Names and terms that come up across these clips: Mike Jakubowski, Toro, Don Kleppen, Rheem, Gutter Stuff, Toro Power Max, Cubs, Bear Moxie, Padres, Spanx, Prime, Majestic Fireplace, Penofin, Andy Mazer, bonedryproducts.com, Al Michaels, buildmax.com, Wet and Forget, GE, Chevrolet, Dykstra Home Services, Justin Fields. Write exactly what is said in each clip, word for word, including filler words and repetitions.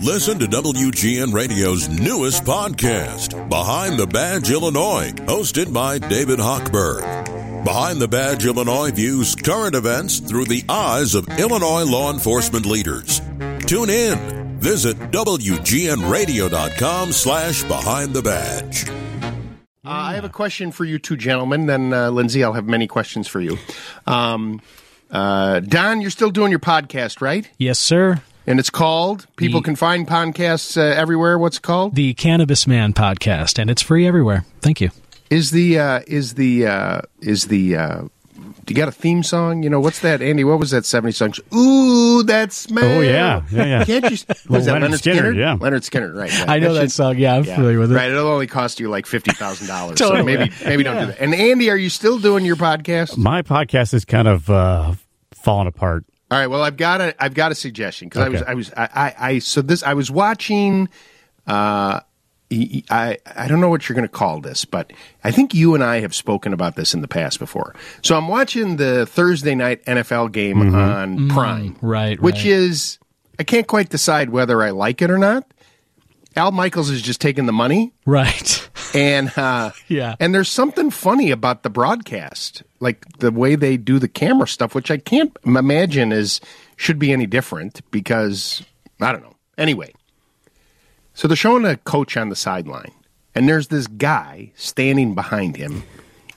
Listen to W G N Radio's newest podcast, Behind the Badge, Illinois, hosted by David Hochberg. Behind the Badge, Illinois views current events through the eyes of Illinois law enforcement leaders. Tune in. Visit WGNRadio.com slash Behind the Badge. Uh, I have a question for you two gentlemen. Then, uh, Lindsay, I'll have many questions for you. Um, uh, Don, you're still doing your podcast, right? Yes, sir. And it's called, people the, can find podcasts uh, everywhere. What's it called? The Cannabis Man Podcast, and it's free everywhere. Thank you. Is the, uh, is the, uh, is the, uh, do you got a theme song? You know, what's that, Andy? What was that seventies song? Ooh, that smell. Oh, yeah. Yeah, yeah. Can't you, what well, is that, Lynyrd, Lynyrd Skynyrd? Skynyrd? Yeah. Lynyrd Skynyrd, right. Yeah. I know that, that should, song. Yeah, I'm yeah. familiar with it. Right, it'll only cost you like fifty thousand dollars, totally. So maybe maybe yeah. don't do that. And Andy, are you still doing your podcast? My podcast is kind of uh, falling apart. All right, well, I've got a, I've got a suggestion, because okay. I was, I was, I, I, I, so this, I was watching, uh, I I don't know what you're going to call this, but I think you and I have spoken about this in the past before. So I'm watching the Thursday night N F L game mm-hmm. on Prime. Mm-hmm. Right, Which right. is, I can't quite decide whether I like it or not. Al Michaels is just taking the money. Right. And uh, yeah. and there's something funny about the broadcast, like the way they do the camera stuff, which I can't imagine is should be any different because, I don't know. Anyway. So they're showing a coach on the sideline, and there's this guy standing behind him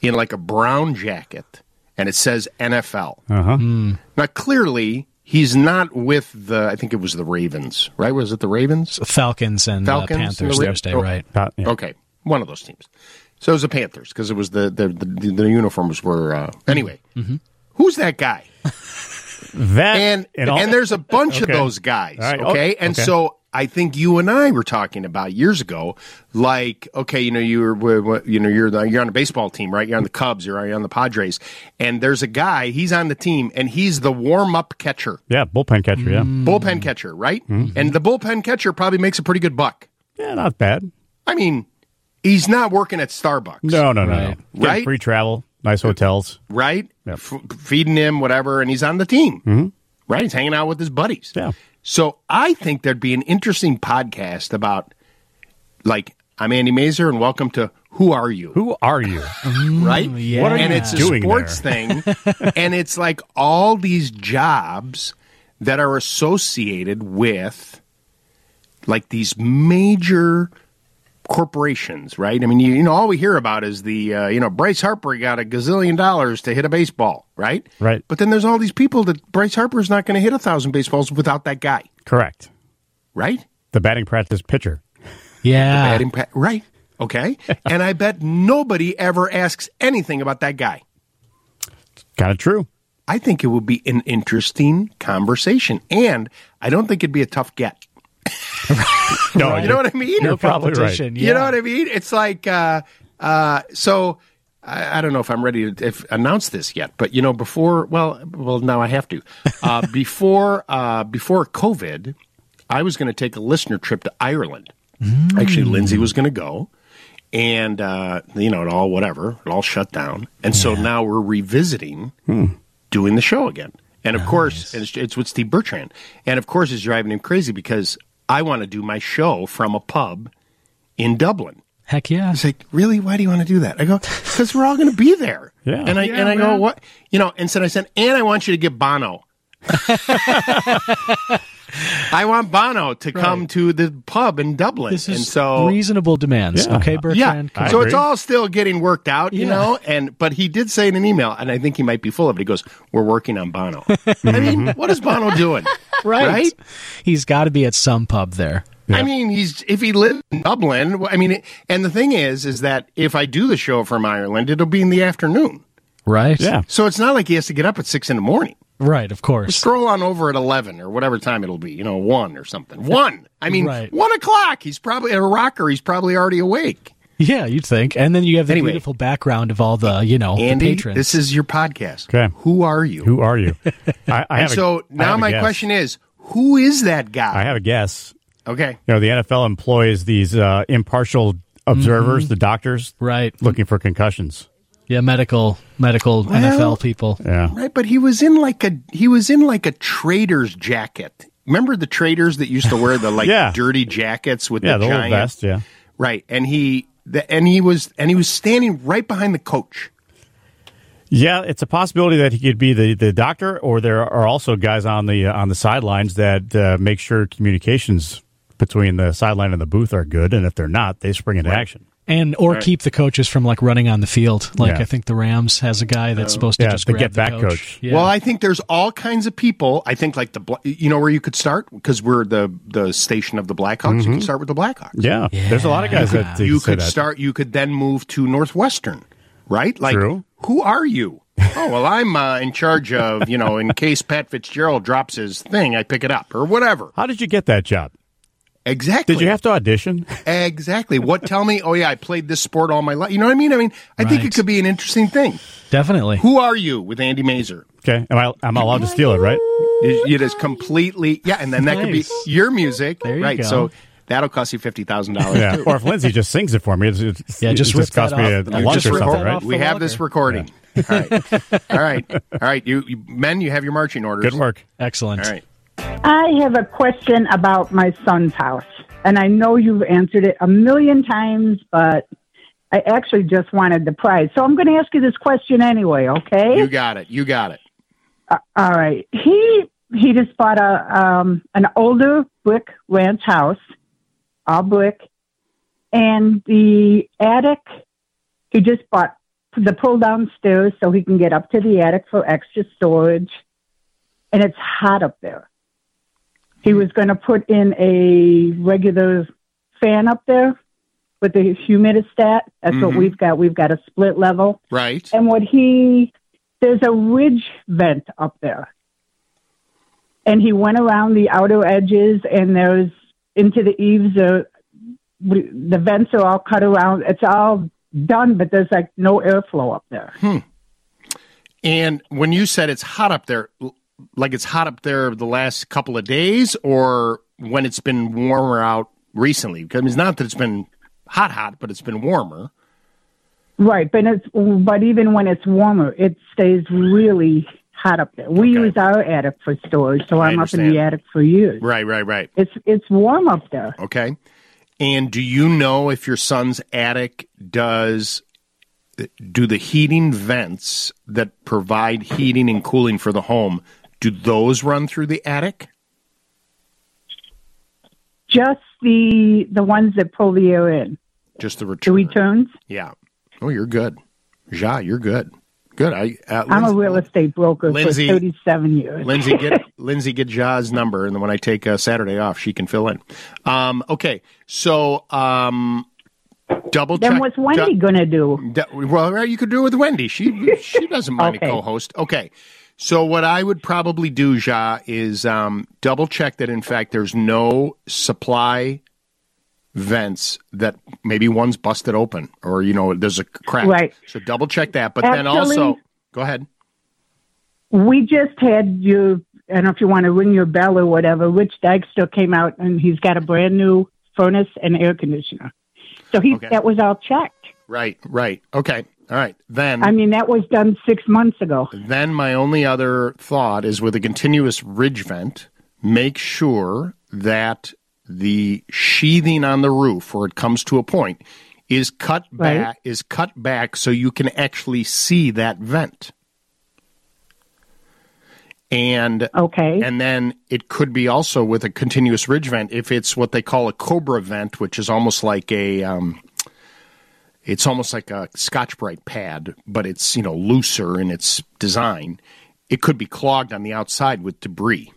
in like a brown jacket, and it says N F L. Uh-huh. Mm. Now, clearly, he's not with the, I think it was the Ravens, right? Was it the Ravens? Falcons and Falcons uh, Panthers and Thursday, oh, right. Uh, yeah. Okay, one of those teams. So it was the Panthers, because it was the, the, the, the uniforms were, uh, anyway. Mm-hmm. Who's that guy? that And, and, all- and there's a bunch okay. of those guys, right. okay? Oh, and okay. so... I think you and I were talking about years ago, like, okay, you know, you're, you know, you're the, you're on a baseball team, right? You're on the Cubs, you're on the Padres, and there's a guy, he's on the team, and he's the warm-up catcher. Yeah, bullpen catcher, yeah. Mm. Bullpen catcher, right? Mm-hmm. And the bullpen catcher probably makes a pretty good buck. Yeah, not bad. I mean, he's not working at Starbucks. No, no, right. no, no. Right? Free travel, nice hotels. Right? Yep. F- feeding him, whatever, and he's on the team. Mm-hmm. Right? He's hanging out with his buddies. Yeah. So I think there'd be an interesting podcast about, like, I'm Andy Mazer, and welcome to Who Are You? Who Are You? Right? Yeah. What are and you it's doing a sports there? thing, and it's like all these jobs that are associated with, like, these major corporations, right? I mean, you, you know, all we hear about is the, uh, you know, Bryce Harper got a gazillion dollars to hit a baseball. Right? Right. But then there's all these people that Bryce Harper's not going to hit a thousand baseballs without that guy. Correct. Right? The batting practice pitcher. Yeah. The batting pra- right. Okay. And I bet nobody ever asks anything about that guy. Kind of true. I think it would be an interesting conversation. And I don't think it'd be a tough get. no, right. You know what I mean? No competition. Right. Yeah. You know what I mean? It's like, uh, uh, so... I don't know if I'm ready to if, announce this yet, but, you know, before, well, well, now I have to. Uh, before uh, before COVID, I was going to take a listener trip to Ireland. Mm. Actually, Lindsay was going to go, and, uh, you know, it all, whatever, it all shut down. And yeah. so now we're revisiting hmm. doing the show again. And, of nice. course, and it's, it's with Steve Bertrand. And, of course, it's driving him crazy because I want to do my show from a pub in Dublin. Heck yeah. He's like, really? Why do you want to do that? I go, because we're all going to be there. Yeah. And I yeah, and I man. go, what? You know, and so I said, and I want you to get Bono. I want Bono to right. come to the pub in Dublin. This is and so, reasonable demands. Yeah. Okay, Bertrand. Yeah. So agree. It's all still getting worked out, you yeah. know, and but he did say in an email, and I think he might be full of it. He goes, we're working on Bono. I mean, what is Bono doing? Right. right? He's got to be at some pub there. Yeah. I mean, he's if he lived in Dublin, I mean, and the thing is, is that if I do the show from Ireland, it'll be in the afternoon. Right. Yeah. So it's not like he has to get up at six in the morning. Right, of course. We'll scroll on over at eleven or whatever time it'll be, you know, one or something. One. I mean, right. one o'clock. He's probably a rocker. He's probably already awake. Yeah, you'd think. And then you have the anyway, beautiful background of all the, you know, Andy, the patrons. This is your podcast. Okay. Who are you? Who are you? I, I have and so a, now have my question is, who is that guy? I have a guess. Okay. You know, the N F L employs these uh, impartial observers, mm-hmm. the doctors, right, looking for concussions. Yeah, medical, medical well, N F L people. Yeah, right. But he was in like a he was in like a trader's jacket remember the traders that used to wear the like yeah. dirty jackets with yeah, the, the giant vest, yeah, right. And he the, and he was and he was standing right behind the coach. Yeah, it's a possibility that he could be the, the doctor, or there are also guys on the uh, on the sidelines that uh, make sure communications between the sideline and the booth are good, and if they're not, they spring into right. action. And or right. keep the coaches from like running on the field. Like yeah. I think the Rams has a guy that's supposed to yeah, just grab get the back coach. coach. Yeah. Well, I think there's all kinds of people. I think like the you know where you could start because we're the the station of the Blackhawks. Mm-hmm. You could start with the Blackhawks. Yeah, yeah. There's a lot of guys yeah. that you could that. start. You could then move to Northwestern, right? Like, True. Who are you? Oh well, I'm uh, in charge of you know in case Pat Fitzgerald drops his thing, I pick it up or whatever. How did you get that job? Exactly. Did you have to audition? Exactly. What, tell me, oh, yeah, I played this sport all my life. You know what I mean? I mean, I right. think it could be an interesting thing. Definitely. Who are you with Andy Mazer? Okay. Am I, I'm allowed to steal it, right? It, it is completely, yeah, and then nice. That could be your music. There you right, go. So that'll cost you fifty thousand dollars. Yeah. Or if Lindsay just sings it for me, it's, it's, yeah, just it just cost me a, a lunch or something, right? We have this recording. Yeah. All right. All right. All right. You, you men, you have your marching orders. Good work. Excellent. All right. I have a question about my son's house, and I know you've answered it a million times, but I actually just wanted the prize. So I'm going to ask you this question anyway, okay? You got it. You got it. Uh, all right. He he just bought a um, an older brick ranch house, all brick, and the attic, he just bought the pull-down stairs so he can get up to the attic for extra storage, and it's hot up there. He was going to put in a regular fan up there with the humidistat. That's mm-hmm. what we've got. We've got a split level. Right. And what he, there's a ridge vent up there. And he went around the outer edges and there's into the eaves. Are, the vents are all cut around. It's all done, but there's like no airflow up there. Hmm. And when you said it's hot up there, like it's hot up there the last couple of days or when it's been warmer out recently? Because it's not that it's been hot, hot, but it's been warmer. Right. But it's, but even when it's warmer, it stays really hot up there. We okay. use our attic for storage, so I I'm understand. Up in the attic for years. Right, right, right. It's, it's warm up there. Okay. And do you know if your son's attic does... do the heating vents that provide heating and cooling for the home, do those run through the attic? Just the the ones that pull the air in. Just the return. The returns? Yeah. Oh, you're good. Ja, you're good. Good. I, uh, I'm Lindsay, a real estate broker Lindsay, for thirty-seven years. Lindsay, get Lindsay, get Ja's number, and then when I take uh, Saturday off, she can fill in. Um, okay, so... Um, Double check. Then what's Wendy du- going to do? Du- well, you could do it with Wendy. She she doesn't mind okay. a co-host. Okay. So what I would probably do, Ja, is um, double check that, in fact, there's no supply vents that maybe one's busted open or, you know, there's a crack. Right. So double check that. But Actually, then also, go ahead. We just had your, I don't know if you want to ring your bell or whatever, Rich Dykstra came out and he's got a brand new furnace and air conditioner. So he, okay. that was all checked. Right, right. Okay, all right. Then I mean, that was done six months ago. Then my only other thought is with a continuous ridge vent, make sure that the sheathing on the roof, where it comes to a point, is cut right. back, is cut back so you can actually see that vent. And okay. and then it could be also with a continuous ridge vent, if it's what they call a Cobra vent, which is almost like a, um, it's almost like a Scotch-Brite pad, but it's, you know, looser in its design. It could be clogged on the outside with debris.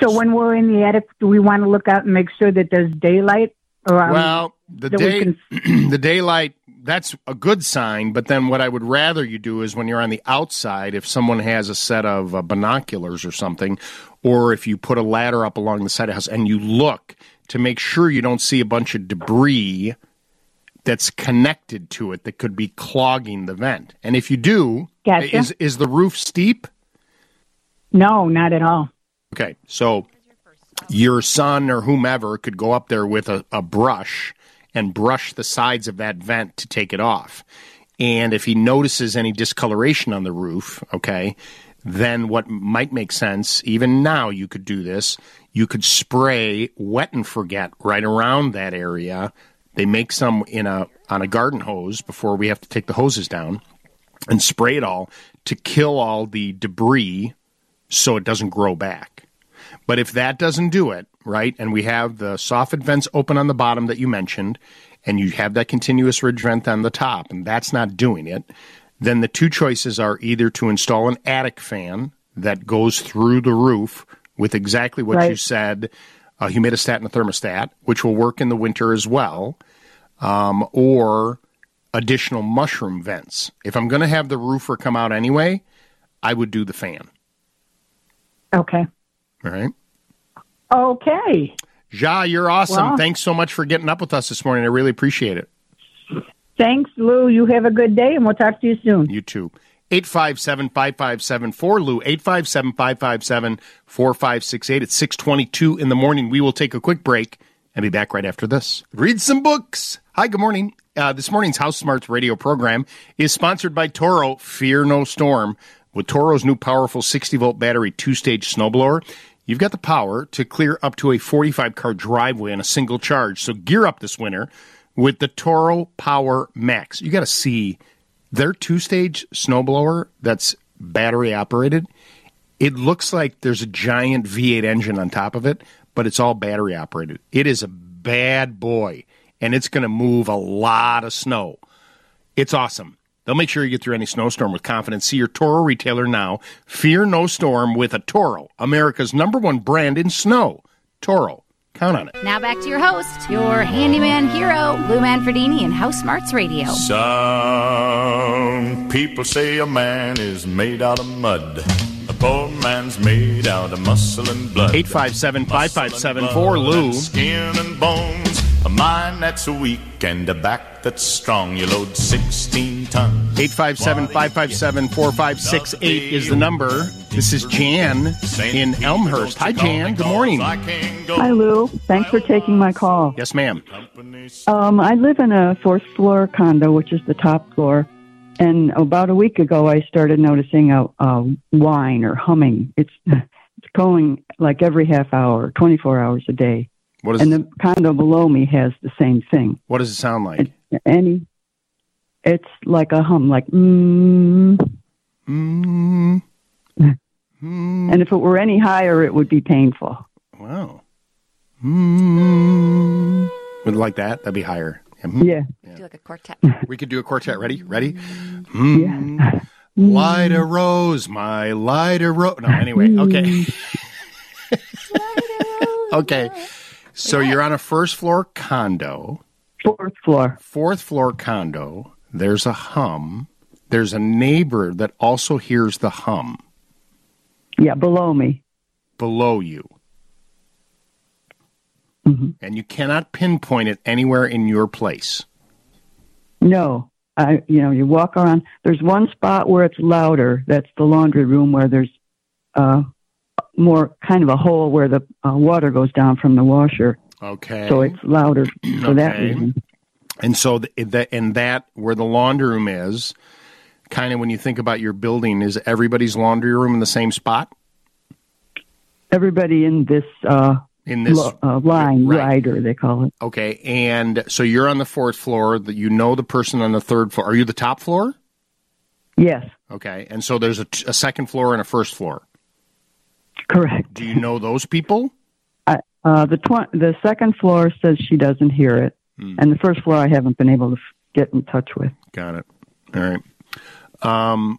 So when we're in the attic, do we want to look out and make sure that there's daylight around? Well, the day, we can... the daylight. That's a good sign, but then what I would rather you do is when you're on the outside, if someone has a set of uh, binoculars or something, or if you put a ladder up along the side of the house and you look to make sure you don't see a bunch of debris that's connected to it that could be clogging the vent. And if you do, gotcha. is is the roof steep? No, not at all. Okay, so your son or whomever could go up there with a, a brush and brush the sides of that vent to take it off. And if he notices any discoloration on the roof, okay, then what might make sense, even now you could do this, you could spray Wet and Forget right around that area. They make some in a on a garden hose before we have to take the hoses down, and spray it all to kill all the debris so it doesn't grow back. But if that doesn't do it, right, and we have the soffit vents open on the bottom that you mentioned, and you have that continuous ridge vent on the top, and that's not doing it, then the two choices are either to install an attic fan that goes through the roof with exactly what right. you said, a humidistat and a thermostat, which will work in the winter as well, um, or additional mushroom vents. If I'm going to have the roofer come out anyway, I would do the fan. Okay. All right. Okay. Ja, you're awesome. Well, thanks so much for getting up with us this morning. I really appreciate it. Thanks, Lou. You have a good day, and we'll talk to you soon. You too. eight five seven, five five seven, four L O U, eight five seven, five five seven, four five six eight. It's six twenty-two in the morning. We will take a quick break and be back right after this. Read some books. Hi, good morning. Uh, this morning's House Smarts radio program is sponsored by Toro. Fear no storm. With Toro's new powerful sixty-volt battery two-stage snowblower, you've got the power to clear up to a forty-five car driveway on a single charge. So gear up this winter with the Toro Power Max. You got to see their two-stage snowblower that's battery-operated. It looks like there's a giant V eight engine on top of it, but it's all battery-operated. It is a bad boy, and it's going to move a lot of snow. It's awesome. They'll make sure you get through any snowstorm with confidence. See your Toro retailer now. Fear no storm with a Toro, America's number one brand in snow. Toro. Count on it. Now back to your host, your handyman hero, Lou Manfredini and House Smarts Radio. Some people say a man is made out of mud. A poor man's made out of muscle and blood. eight five seven, five five seven, four L O U. Skin and bones. A mind that's weak and a back that's strong. You load sixteen tons. eight five seven, five five seven, four five six eight is the number. This is Jan in Elmhurst. Hi, Jan. Good morning. Hi, Lou. Thanks for taking my call. Yes, ma'am. Um, I live in a fourth-floor condo, which is the top floor. And about a week ago, I started noticing a, a whine or humming. It's, it's going like every half hour, twenty-four hours a day. What is and the condo below me has the same thing. What does it sound like? It's, any, it's like a hum, like mmm. Mmm. Mm. And if it were any higher, it would be painful. Wow. Mmm. Would like that? That'd be higher. Mm. Yeah. yeah. Do like a quartet. We could do a quartet. Ready? Ready? Mm. Yeah. Light a rose, my light a rose. No, anyway. Okay. Okay. So yeah. You're on a first floor condo. Fourth floor. Fourth floor condo. There's a hum. There's a neighbor that also hears the hum. Yeah, below me. Below you. Mm-hmm. And you cannot pinpoint it anywhere in your place. No. I, you know, you walk around. There's one spot where it's louder. That's the laundry room where there's... Uh, more kind of a hole where the uh, water goes down from the washer. Okay. So it's louder for okay. that reason. And so the, the, and that where the laundry room is, kind of when you think about your building, is everybody's laundry room in the same spot? Everybody in this, uh, in this lo- uh, line, right. rider, they call it. Okay. And so you're on the fourth floor. That you know the person on the third floor. Are you the top floor? Yes. Okay. And so there's a, a second floor and a first floor. Correct. Do you know those people? I, uh, the tw- the second floor says she doesn't hear it, mm. and the first floor I haven't been able to f- get in touch with. Got it. All right. Um,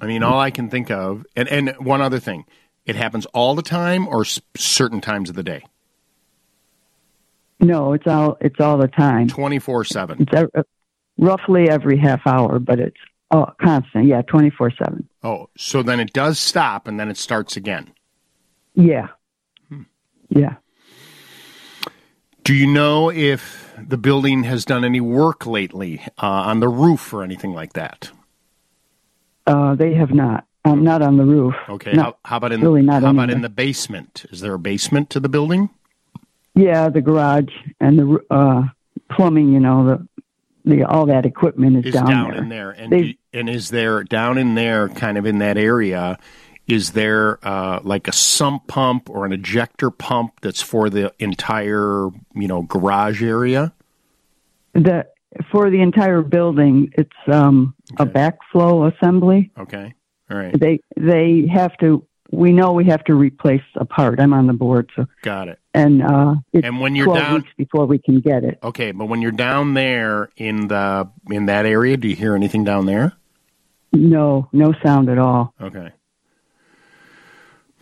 I mean, all I can think of, and, and one other thing, it happens all the time or s- certain times of the day? No, it's all it's all the time. twenty-four seven. It's uh, roughly every half hour, but it's... Oh, constant, yeah, twenty-four seven. Oh, so then it does stop, and then it starts again. Yeah. Hmm. Yeah. Do you know if the building has done any work lately uh, on the roof or anything like that? Uh, they have not. Um, not on the roof. Okay. Not, how, how about in really not how about in the basement? Is there a basement to the building? Yeah, the garage and the uh, plumbing. You know the. The, all that equipment is, is down, down there. in there. And do, And is there, down in there, kind of in that area, is there uh, like a sump pump or an ejector pump that's for the entire, you know, garage area? The for the entire building, it's um, okay. a backflow assembly. Okay, all right. They they have to. We know we have to replace a part. I'm on the board, so got it. And uh, it's and when you're twelve down, weeks before we can get it. Okay, but when you're down there in the in that area, do you hear anything down there? No, no sound at all. Okay.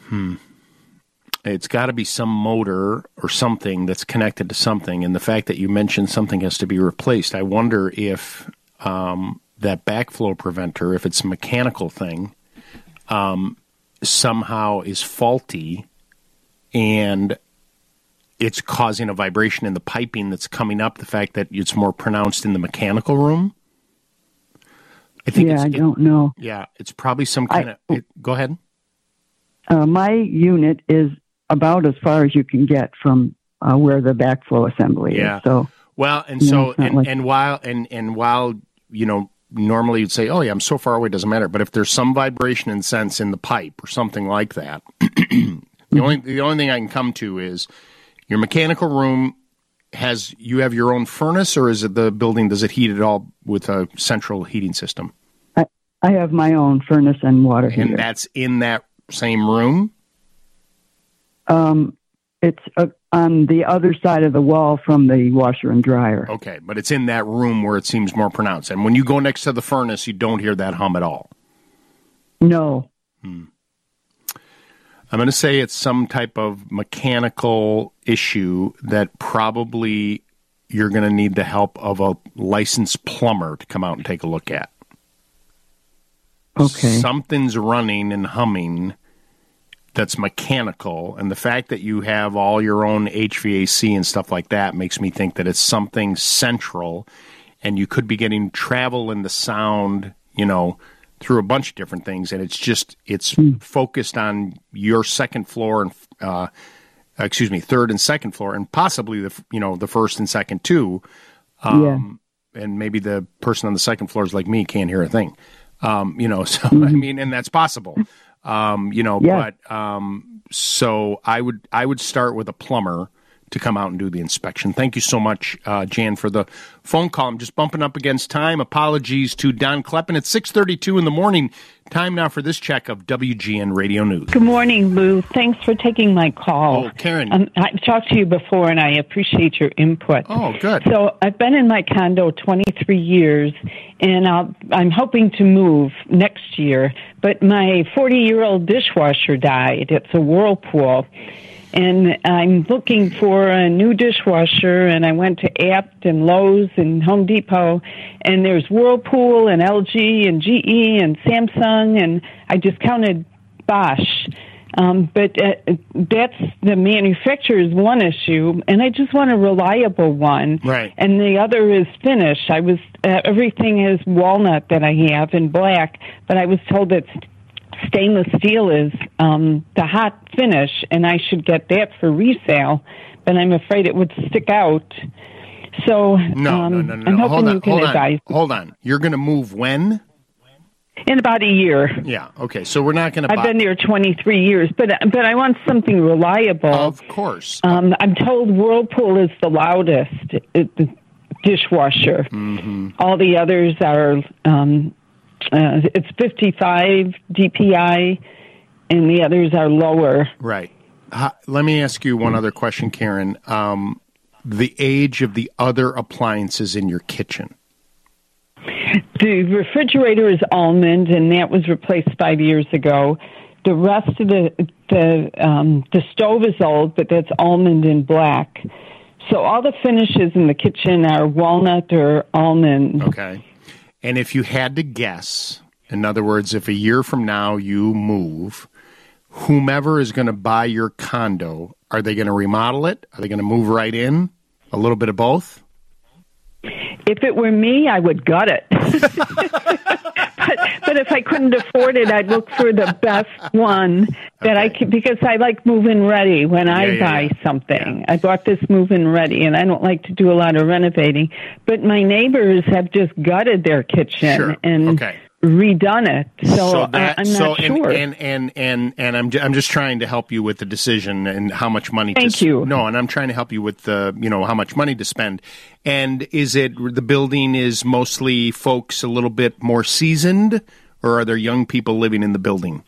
Hmm. It's got to be some motor or something that's connected to something, and the fact that you mentioned something has to be replaced, I wonder if um, that backflow preventer, if it's a mechanical thing, um, somehow is faulty, and it's causing a vibration in the piping that's coming up, the fact that it's more pronounced in the mechanical room. I think yeah, it's, I don't it, know. Yeah, it's probably some kind I, of... It, go ahead. Uh, my unit is about as far as you can get from uh, where the backflow assembly yeah. is. So, well, and so, know, and, like... and while, and, and while, you know, normally you'd say, oh yeah, I'm so far away, it doesn't matter. But if there's some vibration and sense in the pipe or something like that, the only, the only thing I can come to is your mechanical room has, you have your own furnace, or is it the building, does it heat it all with a central heating system? I, I have my own furnace and water heater. And that's in that same room? Um, it's uh, on the other side of the wall from the washer and dryer. Okay, but it's in that room where it seems more pronounced. And when you go next to the furnace, you don't hear that hum at all? No. Hmm. I'm going to say it's some type of mechanical issue that probably you're going to need the help of a licensed plumber to come out and take a look at. Okay. Something's running and humming that's mechanical, and the fact that you have all your own H V A C and stuff like that makes me think that it's something central, and you could be getting travel in the sound, you know, through a bunch of different things, and it's just, it's mm. focused on your second floor and, uh, excuse me, third and second floor, and possibly, the you know, the first and second too, um, yeah. and maybe the person on the second floor is like me, can't hear a thing. Um, you know, so, mm-hmm. I mean, and that's possible, um, you know, yeah. but, um, so I would, I would start with a plumber to come out and do the inspection. Thank you so much, uh, Jan, for the phone call. I'm just bumping up against time. Apologies to Don Kleppen. It's six thirty-two in the morning. Time now for this check of W G N Radio News. Good morning, Lou. Thanks for taking my call. Oh, Karen. Um, I've talked to you before, and I appreciate your input. Oh, good. So I've been in my condo twenty-three years, and I'll, I'm hoping to move next year. But my forty-year-old dishwasher died. It's a Whirlpool. And I'm looking for a new dishwasher, and I went to Apt and Lowe's and Home Depot, and there's Whirlpool and L G and G E and Samsung, and I just counted Bosch. Um, but uh, that's the manufacturer's one issue, and I just want a reliable one. Right. And the other is finish. I was uh, everything is walnut that I have in black, but I was told that stainless steel is um, the hot finish, and I should get that for resale, but I'm afraid it would stick out. So no, um, no, no, no. I'm hoping hold on, you can hold advise. On, hold on. You're going to move when? In about a year. Yeah, okay. So we're not going to... I've been there twenty-three years, but but I want something reliable. Of course. Um, I'm told Whirlpool is the loudest dishwasher. Mm-hmm. All the others are... Um, Uh, it's fifty-five D P I, and the others are lower. Right. Uh, let me ask you one other question, Karen. Um, the age of the other appliances in your kitchen. The refrigerator is almond, and that was replaced five years ago. The rest of the the um, the stove is old, but that's almond and black. So all the finishes in the kitchen are walnut or almond. Okay. And if you had to guess, in other words, if a year from now you move, whomever is going to buy your condo, are they going to remodel it? Are they going to move right in? A little bit of both? If it were me, I would gut it. but, but if I couldn't afford it, I'd look for the best one that okay. I can, because I like move-in ready when I yeah, yeah, buy yeah. something. Yeah. I bought this move-in ready, and I don't like to do a lot of renovating. But my neighbors have just gutted their kitchen, sure. and okay. redone it. So, so that, I, I'm so not and, sure. And and and and I'm I'm just trying to help you with the decision and how much money. Thank to, you. No, and I'm trying to help you with the you know how much money to spend. And is it the building is mostly folks a little bit more seasoned, or are there young people living in the building?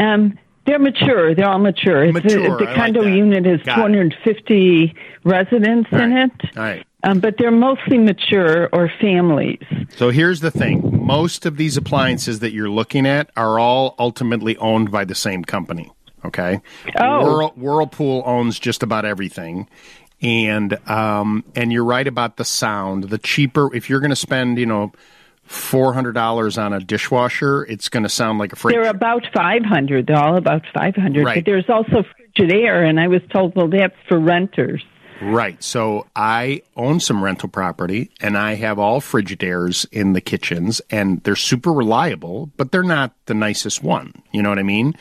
Um, they're mature. They're all mature. mature the the condo like unit has two hundred fifty residents all in right. it. All right. Um, but they're mostly mature or families. So here's the thing. Most of these appliances that you're looking at are all ultimately owned by the same company, okay? Oh. Whirl- Whirlpool owns just about everything. And um, and you're right about the sound. The cheaper, if you're going to spend, you know, four hundred dollars on a dishwasher, it's going to sound like a fridge. They're about five hundred dollars. They're all about five hundred dollars. Right. But there's also Frigidaire, and I was told, well, that's for renters. Right. So I own some rental property, and I have all Frigidaires in the kitchens, and they're super reliable, but they're not the nicest one. You know what I mean?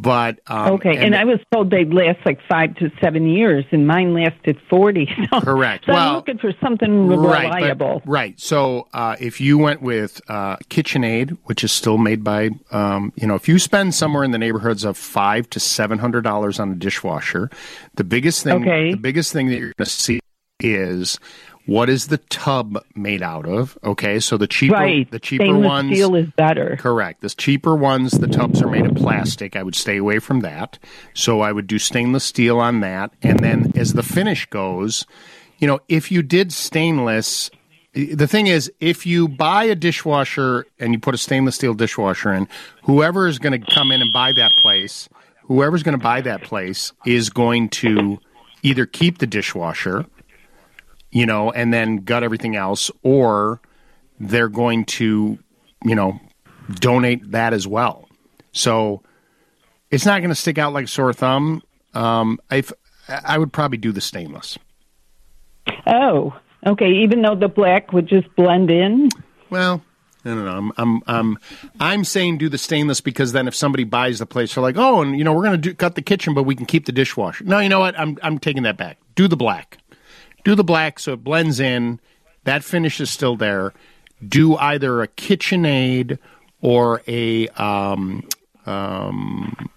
But um, okay, and, and I was told they'd last like five to seven years, and mine lasted forty. So, correct. So well, I'm looking for something reliable. Right. But, right. So uh, if you went with uh, KitchenAid, which is still made by, um, you know, if you spend somewhere in the neighborhoods of five to seven hundred dollars on a dishwasher, the biggest thing, okay. the biggest thing that you're going to see is. What is the tub made out of? Okay, so the cheaper right. the cheaper stainless ones steel is better. Correct. The cheaper ones, the tubs are made of plastic. I would stay away from that. So I would do stainless steel on that. And then as the finish goes, you know, if you did stainless, the thing is, if you buy a dishwasher and you put a stainless steel dishwasher in, whoever is going to come in and buy that place, whoever's going to buy that place is going to either keep the dishwasher, you know, and then gut everything else, or they're going to, you know, donate that as well. So it's not going to stick out like a sore thumb. Um, I've, I would probably do the stainless. Oh, okay. Even though the black would just blend in? Well, I don't know. I'm, I'm, I'm, I'm saying do the stainless because then if somebody buys the place, they're like, oh, and, you know, we're going to cut the kitchen, but we can keep the dishwasher. No, you know what? I'm, I'm taking that back. Do the black. Do the black so it blends in. That finish is still there. Do either a KitchenAid or a um, um,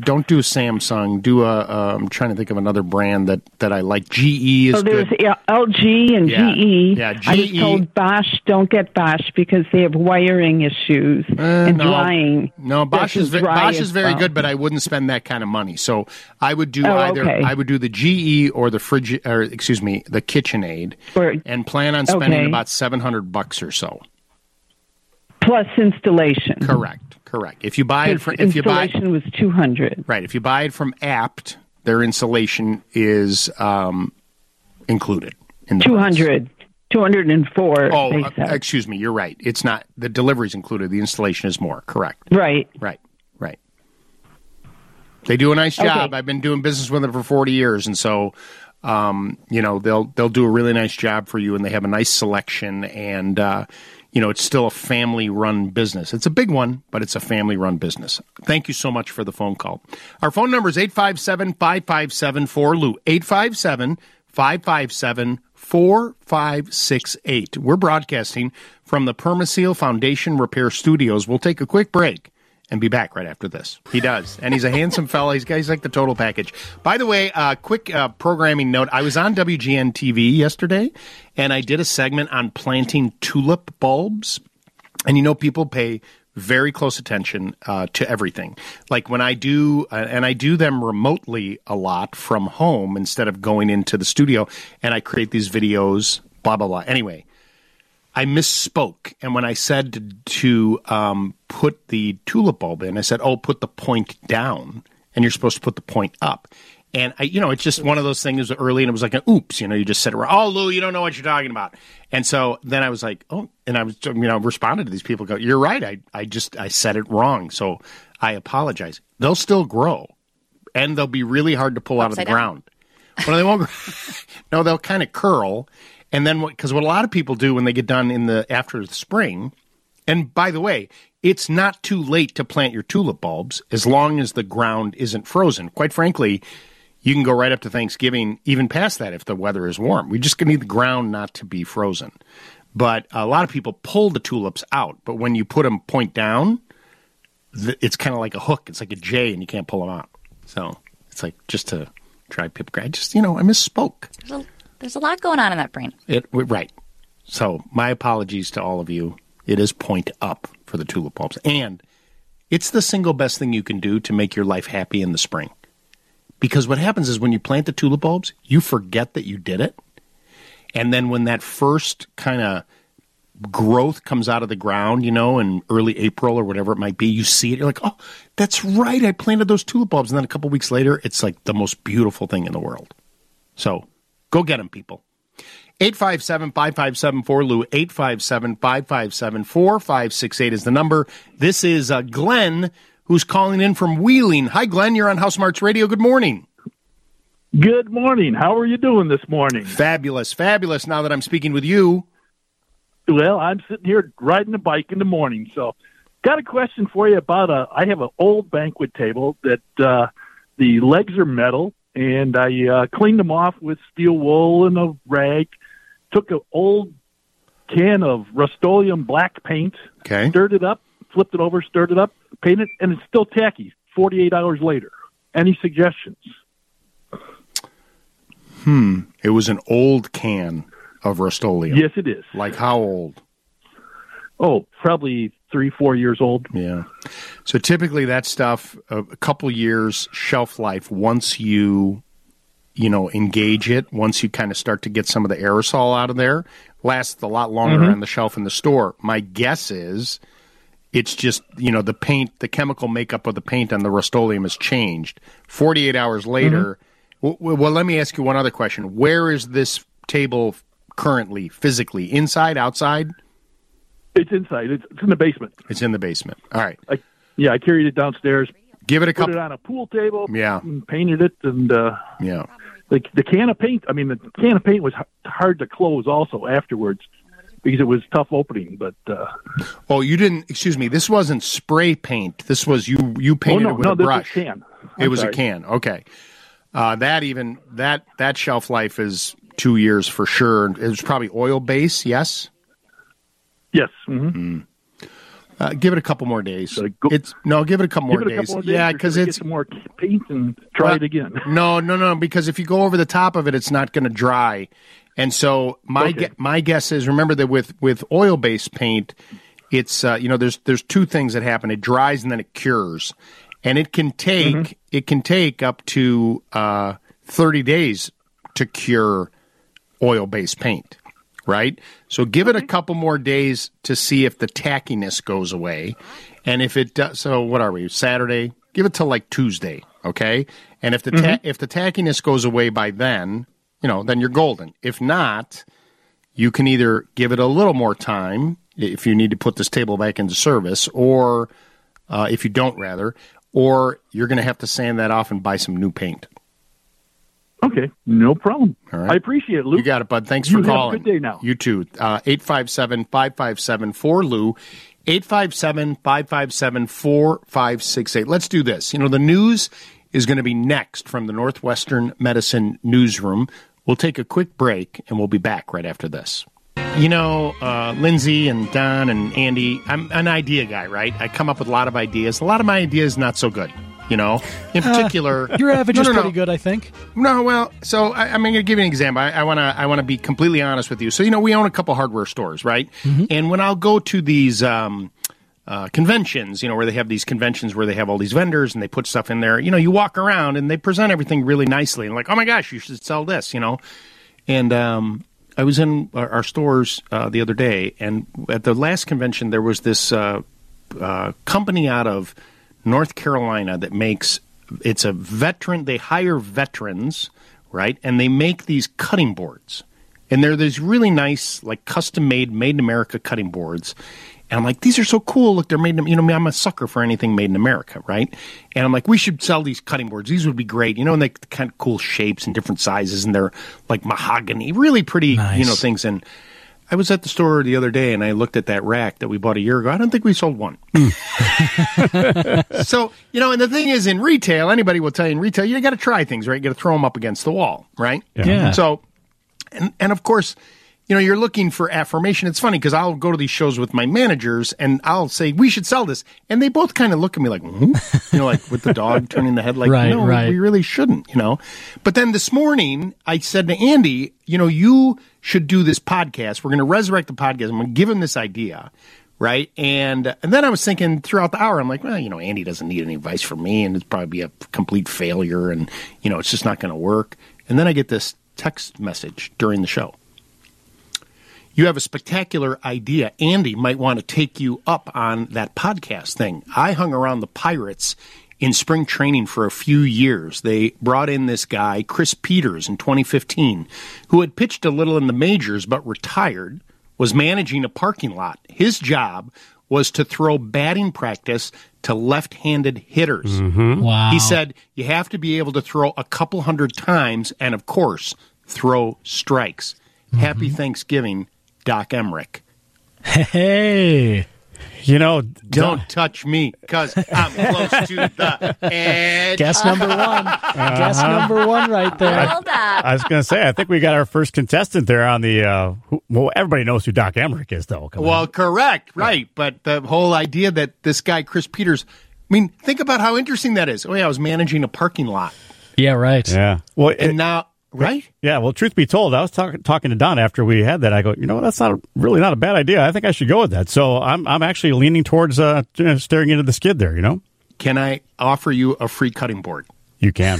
don't do a Samsung. Do a uh, I'm trying to think of another brand that, that I like. G E is oh, there's good. Yeah, L G and yeah. G E. Yeah, G E. I was told Bosch. Don't get Bosch because they have wiring issues uh, and no. drying. No, Bosch is, is Bosch is very well. good, but I wouldn't spend that kind of money. So I would do oh, either. Okay. I would do the G E or the fridge, or excuse me, the KitchenAid, or, and plan on spending okay. about seven hundred bucks or so. Plus installation. Correct. Correct. If you buy it from if you buy installation was two hundred. Right. If you buy it from Apt, their installation is um, included in the two hundred. Two hundred and four. Oh, uh, excuse me. You're right. It's not the delivery's included. The installation is more. Correct. Right. Right. Right. They do a nice job. Okay. I've been doing business with them for forty years, and so um, you know they'll they'll do a really nice job for you, and they have a nice selection and. Uh, You know, it's still a family-run business. It's a big one, but it's a family-run business. Thank you so much for the phone call. Our phone number is eight five seven, five five seven, four L U. eight five seven, five five seven, four five six eight. We're broadcasting from the Permaseal Foundation Repair Studios. We'll take a quick break and be back right after this. He does, and he's a handsome fella. He's, he's like the total package. By the way, uh, quick uh, programming note. I was on W G N T V yesterday, and I did a segment on planting tulip bulbs. And you know, people pay very close attention uh, to everything. Like when I do, uh, and I do them remotely a lot from home instead of going into the studio, and I create these videos, blah, blah, blah. Anyway, I misspoke. And when I said to um, put the tulip bulb in, I said, oh, put the point down. And you're supposed to put the point up. And, I, you know, it's just one of those things early, and it was like an oops, you know, you just said it wrong. Oh, Lou, you don't know what you're talking about. And so then I was like, oh, and I was, you know, responded to these people, go, you're right. I, I just, I said it wrong. So I apologize. They'll still grow, and they'll be really hard to pull Upside out of the down. ground. Well, they won't No, they'll kind of curl. And then, because what, what a lot of people do when they get done in the after the spring, and by the way, it's not too late to plant your tulip bulbs as long as the ground isn't frozen. Quite frankly, you can go right up to Thanksgiving, even past that if the weather is warm. We just need the ground not to be frozen. But a lot of people pull the tulips out. But when you put them point down, th- it's kind of like a hook. It's like a J, and you can't pull them out. So it's like just to try pip. I just, you know, I misspoke. There's a, there's a lot going on in that brain. It Right. So my apologies to all of you. It is point up for the tulip bulbs. And it's the single best thing you can do to make your life happy in the spring. Because what happens is when you plant the tulip bulbs, you forget that you did it. And then when that first kind of growth comes out of the ground, you know, in early April or whatever it might be, you see it, you're like, oh, that's right, I planted those tulip bulbs. And then a couple weeks later, it's like the most beautiful thing in the world. So go get them, people. eight five seven, five five seven, four, Lou, eight five seven, five five seven, four five six eight is the number. This is uh, Glenn, who's calling in from Wheeling. Hi, Glenn, you're on House Smarts Radio. Good morning. Good morning. How are you doing this morning? Fabulous, fabulous, now that I'm speaking with you. Well, I'm sitting here riding a bike in the morning. So got a question for you about a, I have an old banquet table that uh, the legs are metal, and I uh, cleaned them off with steel wool and a rag, took an old can of Rust-Oleum black paint, okay. stirred it up, flipped it over, stirred it up, painted, and it's still tacky forty-eight hours later. Any suggestions? Hmm. It was an old can of Rust-Oleum. Yes, it is. Like how old? Oh, probably three, four years old. Yeah. So typically that stuff, a couple years shelf life once you, you know, engage it, once you kind of start to get some of the aerosol out of there, lasts a lot longer mm-hmm. on the shelf in the store. My guess is it's just, you know, the paint, the chemical makeup of the paint on the Rust-Oleum has changed. forty-eight hours later... Mm-hmm. Well, let me ask you one other question. Where is this table currently, physically? Inside, outside? It's inside. It's, it's in the basement. It's in the basement. All right. I, yeah, I carried it downstairs. Give it a couple. Put it on a pool table. Yeah. And painted it, and uh, yeah. The, the can of paint. I mean, the can of paint was hard to close also afterwards because it was tough opening. But uh, oh, you didn't. Excuse me. This wasn't spray paint. This was you. You painted oh, no, it with no, a brush. No, this was a can. I'm it was sorry. a can. Okay. Uh, that even that that shelf life is two years for sure. It was probably oil base, yes. Yes. Mm-hmm. Mm. Uh, give it a couple more days. So go, it's no, give it a couple more days. Couple days. Yeah, because it's get some more paint and try uh, it again. No, no, no. Because if you go over the top of it, it's not going to dry. And so my okay. gu- my guess is, remember that with with oil based paint, it's uh, you know there's there's two things that happen. It dries and then it cures. And it can take mm-hmm. it can take up to uh, thirty days to cure oil-based paint, right? So give okay. it a couple more days to see if the tackiness goes away. And if it does, so what are we, Saturday? Give it till like Tuesday, okay? And if the ta- mm-hmm. if the tackiness goes away by then, you know, then you're golden. If not, you can either give it a little more time if you need to put this table back into service, or uh, if you don't, rather. Or you're going to have to sand that off and buy some new paint. Okay, no problem. All right. I appreciate it, Lou. You got it, bud. Thanks you for calling. Have a good day now. You too. Uh, eight five seven, five five seven, four L O U, eight five seven, five five seven, four five six eight. Let's do this. You know, the news is going to be next from the Northwestern Medicine Newsroom. We'll take a quick break, and we'll be back right after this. You know, uh, Lindsay and Don and Andy, I'm an idea guy, right? I come up with a lot of ideas. A lot of my ideas not so good, you know? In particular... Uh, your average no, no, is pretty no. good, I think. No, well, so I, I'm going to give you an example. I, I want to I want to be completely honest with you. So, you know, we own a couple hardware stores, right? Mm-hmm. And when I'll go to these um, uh, conventions, you know, where they have these conventions where they have all these vendors and they put stuff in there, you know, you walk around and they present everything really nicely. And like, oh my gosh, you should sell this, you know? And... um I was in our stores uh, the other day, and at the last convention, there was this uh, uh, company out of North Carolina that makes, it's a veteran, they hire veterans, right? And they make these cutting boards. And they're these really nice, like custom-made, made in America cutting boards. And I'm like, these are so cool. Look, they're made in, you know, I'm a sucker for anything made in America, right? And I'm like, we should sell these cutting boards. These would be great. You know, and they kind of cool shapes and different sizes. And they're like mahogany, really pretty, nice. You know, things. And I was at the store the other day and I looked at that rack that we bought a year ago. I don't think we sold one. So, you know, and the thing is in retail, anybody will tell you in retail, you got to try things, right? You got to throw them up against the wall, right? Yeah. yeah. So... And, and, of course, you know, you're looking for affirmation. It's funny because I'll go to these shows with my managers and I'll say, we should sell this. And they both kind of look at me like, mm-hmm. you know, like with the dog turning the head like, right, no, right. we really shouldn't, you know. But then this morning I said to Andy, you know, you should do this podcast. We're going to resurrect the podcast. I'm going to give him this idea. Right. And and then I was thinking throughout the hour, I'm like, well, you know, Andy doesn't need any advice from me and it's probably be a complete failure. And, you know, it's just not going to work. And then I get this text message during the show. You have a spectacular idea. Andy might want to take you up on that podcast thing. I hung around the Pirates in spring training for a few years. They brought in this guy, Chris Peters, in twenty fifteen, who had pitched a little in the majors but retired. Was managing a parking lot. His job was to throw batting practice to left-handed hitters. Mm-hmm. Wow. He said, you have to be able to throw a couple hundred times and, of course, throw strikes. Mm-hmm. Happy Thanksgiving, Doc Emmerich. Hey. You know, don't, don't touch me because I'm close to the edge. Guess number one. Uh-huh. Guess number one right there. Well I, I was going to say, I think we got our first contestant there on the, uh, who, well, everybody knows who Doc Emmerich is, though. Come well, on. Correct. Right. But the whole idea that this guy, Chris Peters, I mean, think about how interesting that is. Oh, yeah, I was managing a parking lot. Yeah, right. Yeah. Well, it, and now. Right? Yeah. Well, truth be told, I was talk- talking to Don after we had that. I go, you know, that's not a, really not a bad idea. I think I should go with that. So I'm I'm actually leaning towards uh, you know, staring into the skid there, you know? Can I offer you a free cutting board? You can.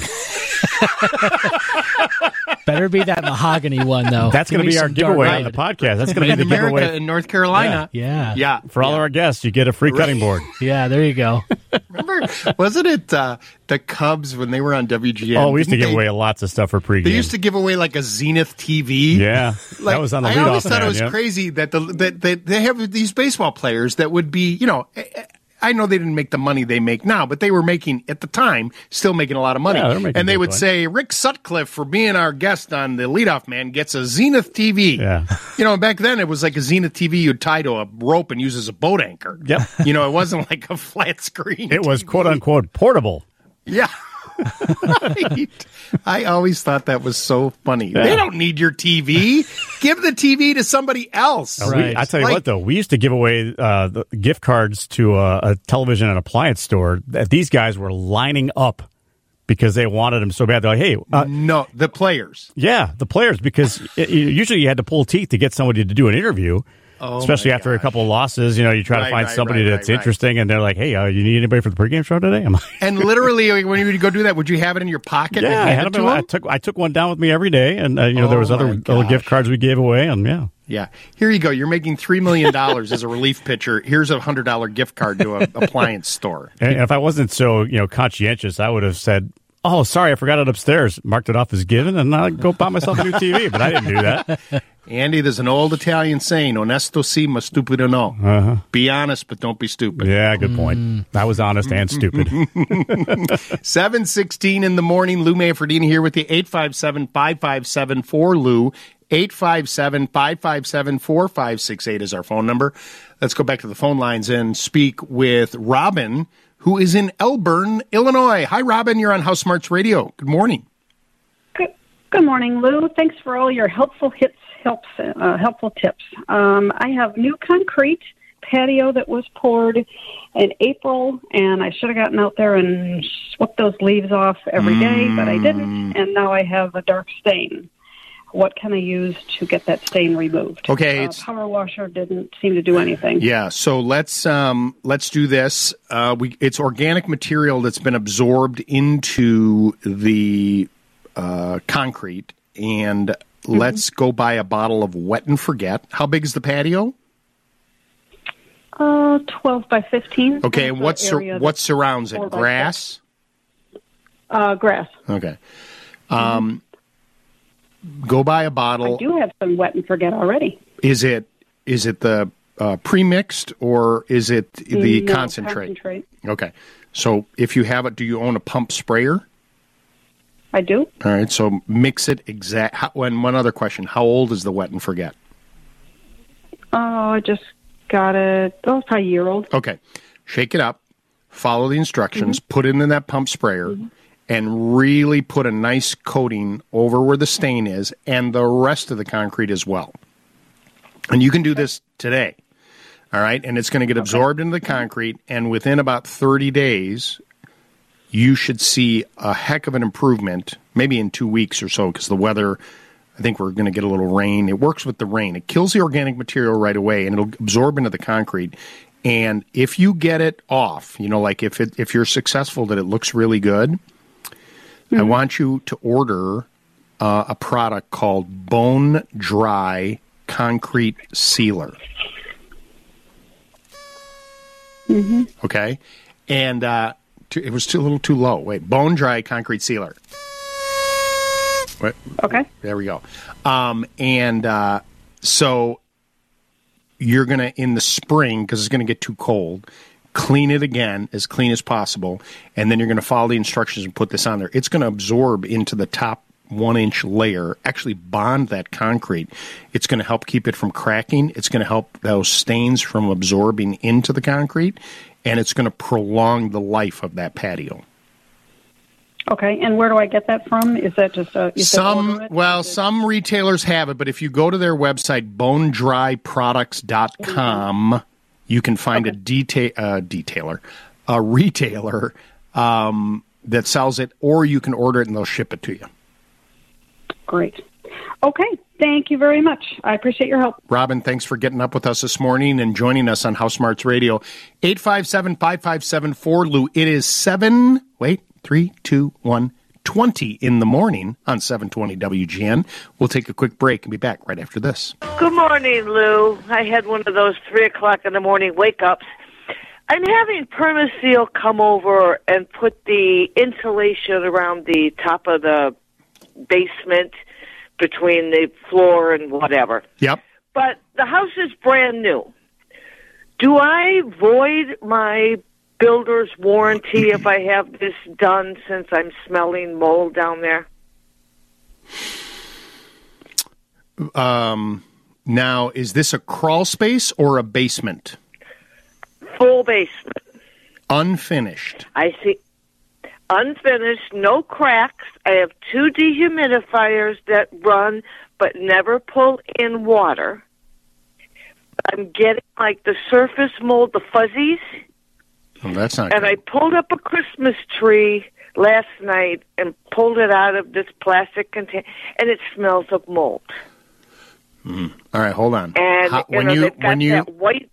Better be that mahogany one, though. That's going to be our giveaway on the podcast. That's going to be the America giveaway. In North Carolina. Yeah. Yeah. yeah. For all yeah. our guests, you get a free right. cutting board. Yeah, there you go. Remember, wasn't it uh, the Cubs when they were on W G N? Oh, we used to give they, away lots of stuff for pregame. They used to give away like a Zenith T V. Yeah. Like, that was on the leadoff man. I always thought it was yeah. crazy that, the, that, that they have these baseball players that would be, you know... I know they didn't make the money they make now, but they were making, at the time, still making a lot of money. Yeah, and they would money. say, Rick Sutcliffe, for being our guest on The Leadoff Man, gets a Zenith T V. Yeah. You know, back then it was like a Zenith T V you'd tie to a rope and use as a boat anchor. Yep. You know, it wasn't like a flat screen. It was, T V. Quote, unquote, portable. Yeah. Right. I always thought that was so funny. Yeah. They don't need your T V. Give the T V to somebody else. Right. We, I tell you like, what, though, we used to give away uh, the gift cards to a, a television and appliance store that these guys were lining up because they wanted them so bad. They're like, hey. Uh, no, the players. Yeah, the players, because it, usually you had to pull teeth to get somebody to do an interview. Oh, especially after gosh. a couple of losses, you know, you try right, to find right, somebody right, that's right, interesting, right. and they're like, hey, uh, you need anybody for the pregame show today? I'm like, and literally, when you would go do that, would you have it in your pocket? Yeah, I, had it to I, took, I took one down with me every day, and, uh, you know, oh, there was other little gift cards we gave away, and yeah. Yeah. Here you go. You're making three million dollars as a relief pitcher. Here's a one hundred dollars gift card to an appliance store. And if I wasn't so, you know, conscientious, I would have said, oh, sorry, I forgot it upstairs, marked it off as given, and I'll go buy myself a new T V, but I didn't do that. Andy, there's an old Italian saying, onesto si, ma stupido no. Uh-huh. Be honest, but don't be stupid. Yeah, good point. Mm. I was honest and stupid. seven sixteen in the morning, Lou Manfredini here with you, eight five seven, five five seven, four L O U, eight five seven, five five seven, four five six eight is our phone number. Let's go back to the phone lines and speak with Robin, who is in Elburn, Illinois. Hi, Robin, you're on House Smarts Radio. Good morning. Good, good morning, Lou. Thanks for all your helpful hits. Helps, uh, helpful tips. Um, I have new concrete patio that was poured in April, and I should have gotten out there and swept those leaves off every day, mm. but I didn't, and now I have a dark stain. What can I use to get that stain removed? Okay, uh, power washer didn't seem to do anything. Yeah, so let's um, let's do this. Uh, we it's organic material that's been absorbed into the uh, concrete, and let's go buy a bottle of Wet and Forget. How big is the patio? Uh, twelve by fifteen. Okay, and what, sur- what surrounds it? Grass? Uh, grass. Okay. Um, mm-hmm. Go buy a bottle. I do have some Wet and Forget already. Is it is it the uh, pre-mixed or is it the no, concentrate? concentrate? Okay. So if you have it, do you own a pump sprayer? I do. All right, so mix it exact. How, and one other question: how old is the Wet and Forget? Oh, I just got it. Oh, it's probably a year old. Okay, shake it up. Follow the instructions. Mm-hmm. Put it in that pump sprayer, mm-hmm. and really put a nice coating over where the stain is, and the rest of the concrete as well. And you can do this today, all right? And it's going to get okay. absorbed into the concrete, and within about thirty days, you should see a heck of an improvement, maybe in two weeks or so, because the weather, I think we're going to get a little rain. It works with the rain. It kills the organic material right away, and it'll absorb into the concrete. And if you get it off, you know, like if it, if you're successful that it looks really good, mm-hmm. I want you to order uh, a product called Bone Dry Concrete Sealer. Mm-hmm. Okay? And uh, t- it was too, a little too low. Wait, Bone Dry Concrete Sealer. Wait, okay. There we go. Um, and uh, so... You're going to, in the spring, because it's going to get too cold, clean it again as clean as possible, and then you're going to follow the instructions and put this on there. It's going to absorb into the top one-inch layer, actually bond that concrete. It's going to help keep it from cracking. It's going to help those stains from absorbing into the concrete, and it's going to prolong the life of that patio. Okay, and where do I get that from? Is that just a... Some, well, some retailers have it, but if you go to their website, bone dry products dot com, you can find okay. a deta- uh, detailer, a retailer um, that sells it, or you can order it and they'll ship it to you. Great. Okay, thank you very much. I appreciate your help. Robin, thanks for getting up with us this morning and joining us on House Smarts Radio. eight five seven, five five seven, four L O U. It is seven... Wait. Three, two, one, twenty in the morning on seven twenty W G N. We'll take a quick break and be back right after this. Good morning, Lou. I had one of those three o'clock in the morning wake-ups. I'm having Permaseal come over and put the insulation around the top of the basement between the floor and whatever. Yep. But the house is brand new. Do I void my builder's warranty if I have this done since I'm smelling mold down there? Um, now, is this a crawl space or a basement? Full basement. Unfinished. I see. Unfinished, no cracks. I have two dehumidifiers that run but never pull in water. I'm getting like the surface mold, the fuzzies. Oh, that's not and good. I pulled up a Christmas tree last night and pulled it out of this plastic container, and it smells of mold. Mm. All right, hold on. And How, you when know, you got when you that white...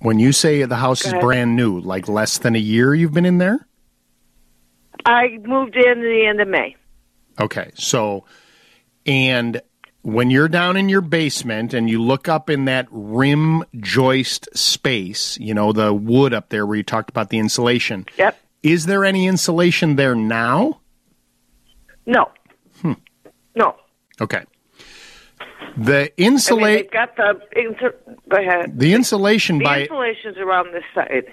when you say the house is brand new, like less than a year you've been in there? I moved in the end of May. Okay, so and when you're down in your basement and you look up in that rim joist space, you know, the wood up there where you talked about the insulation. Yep. Is there any insulation there now? No. Hmm. No. Okay. The insulation... I mean, got the... Inter- Go ahead. The insulation the by... The insulation's around this side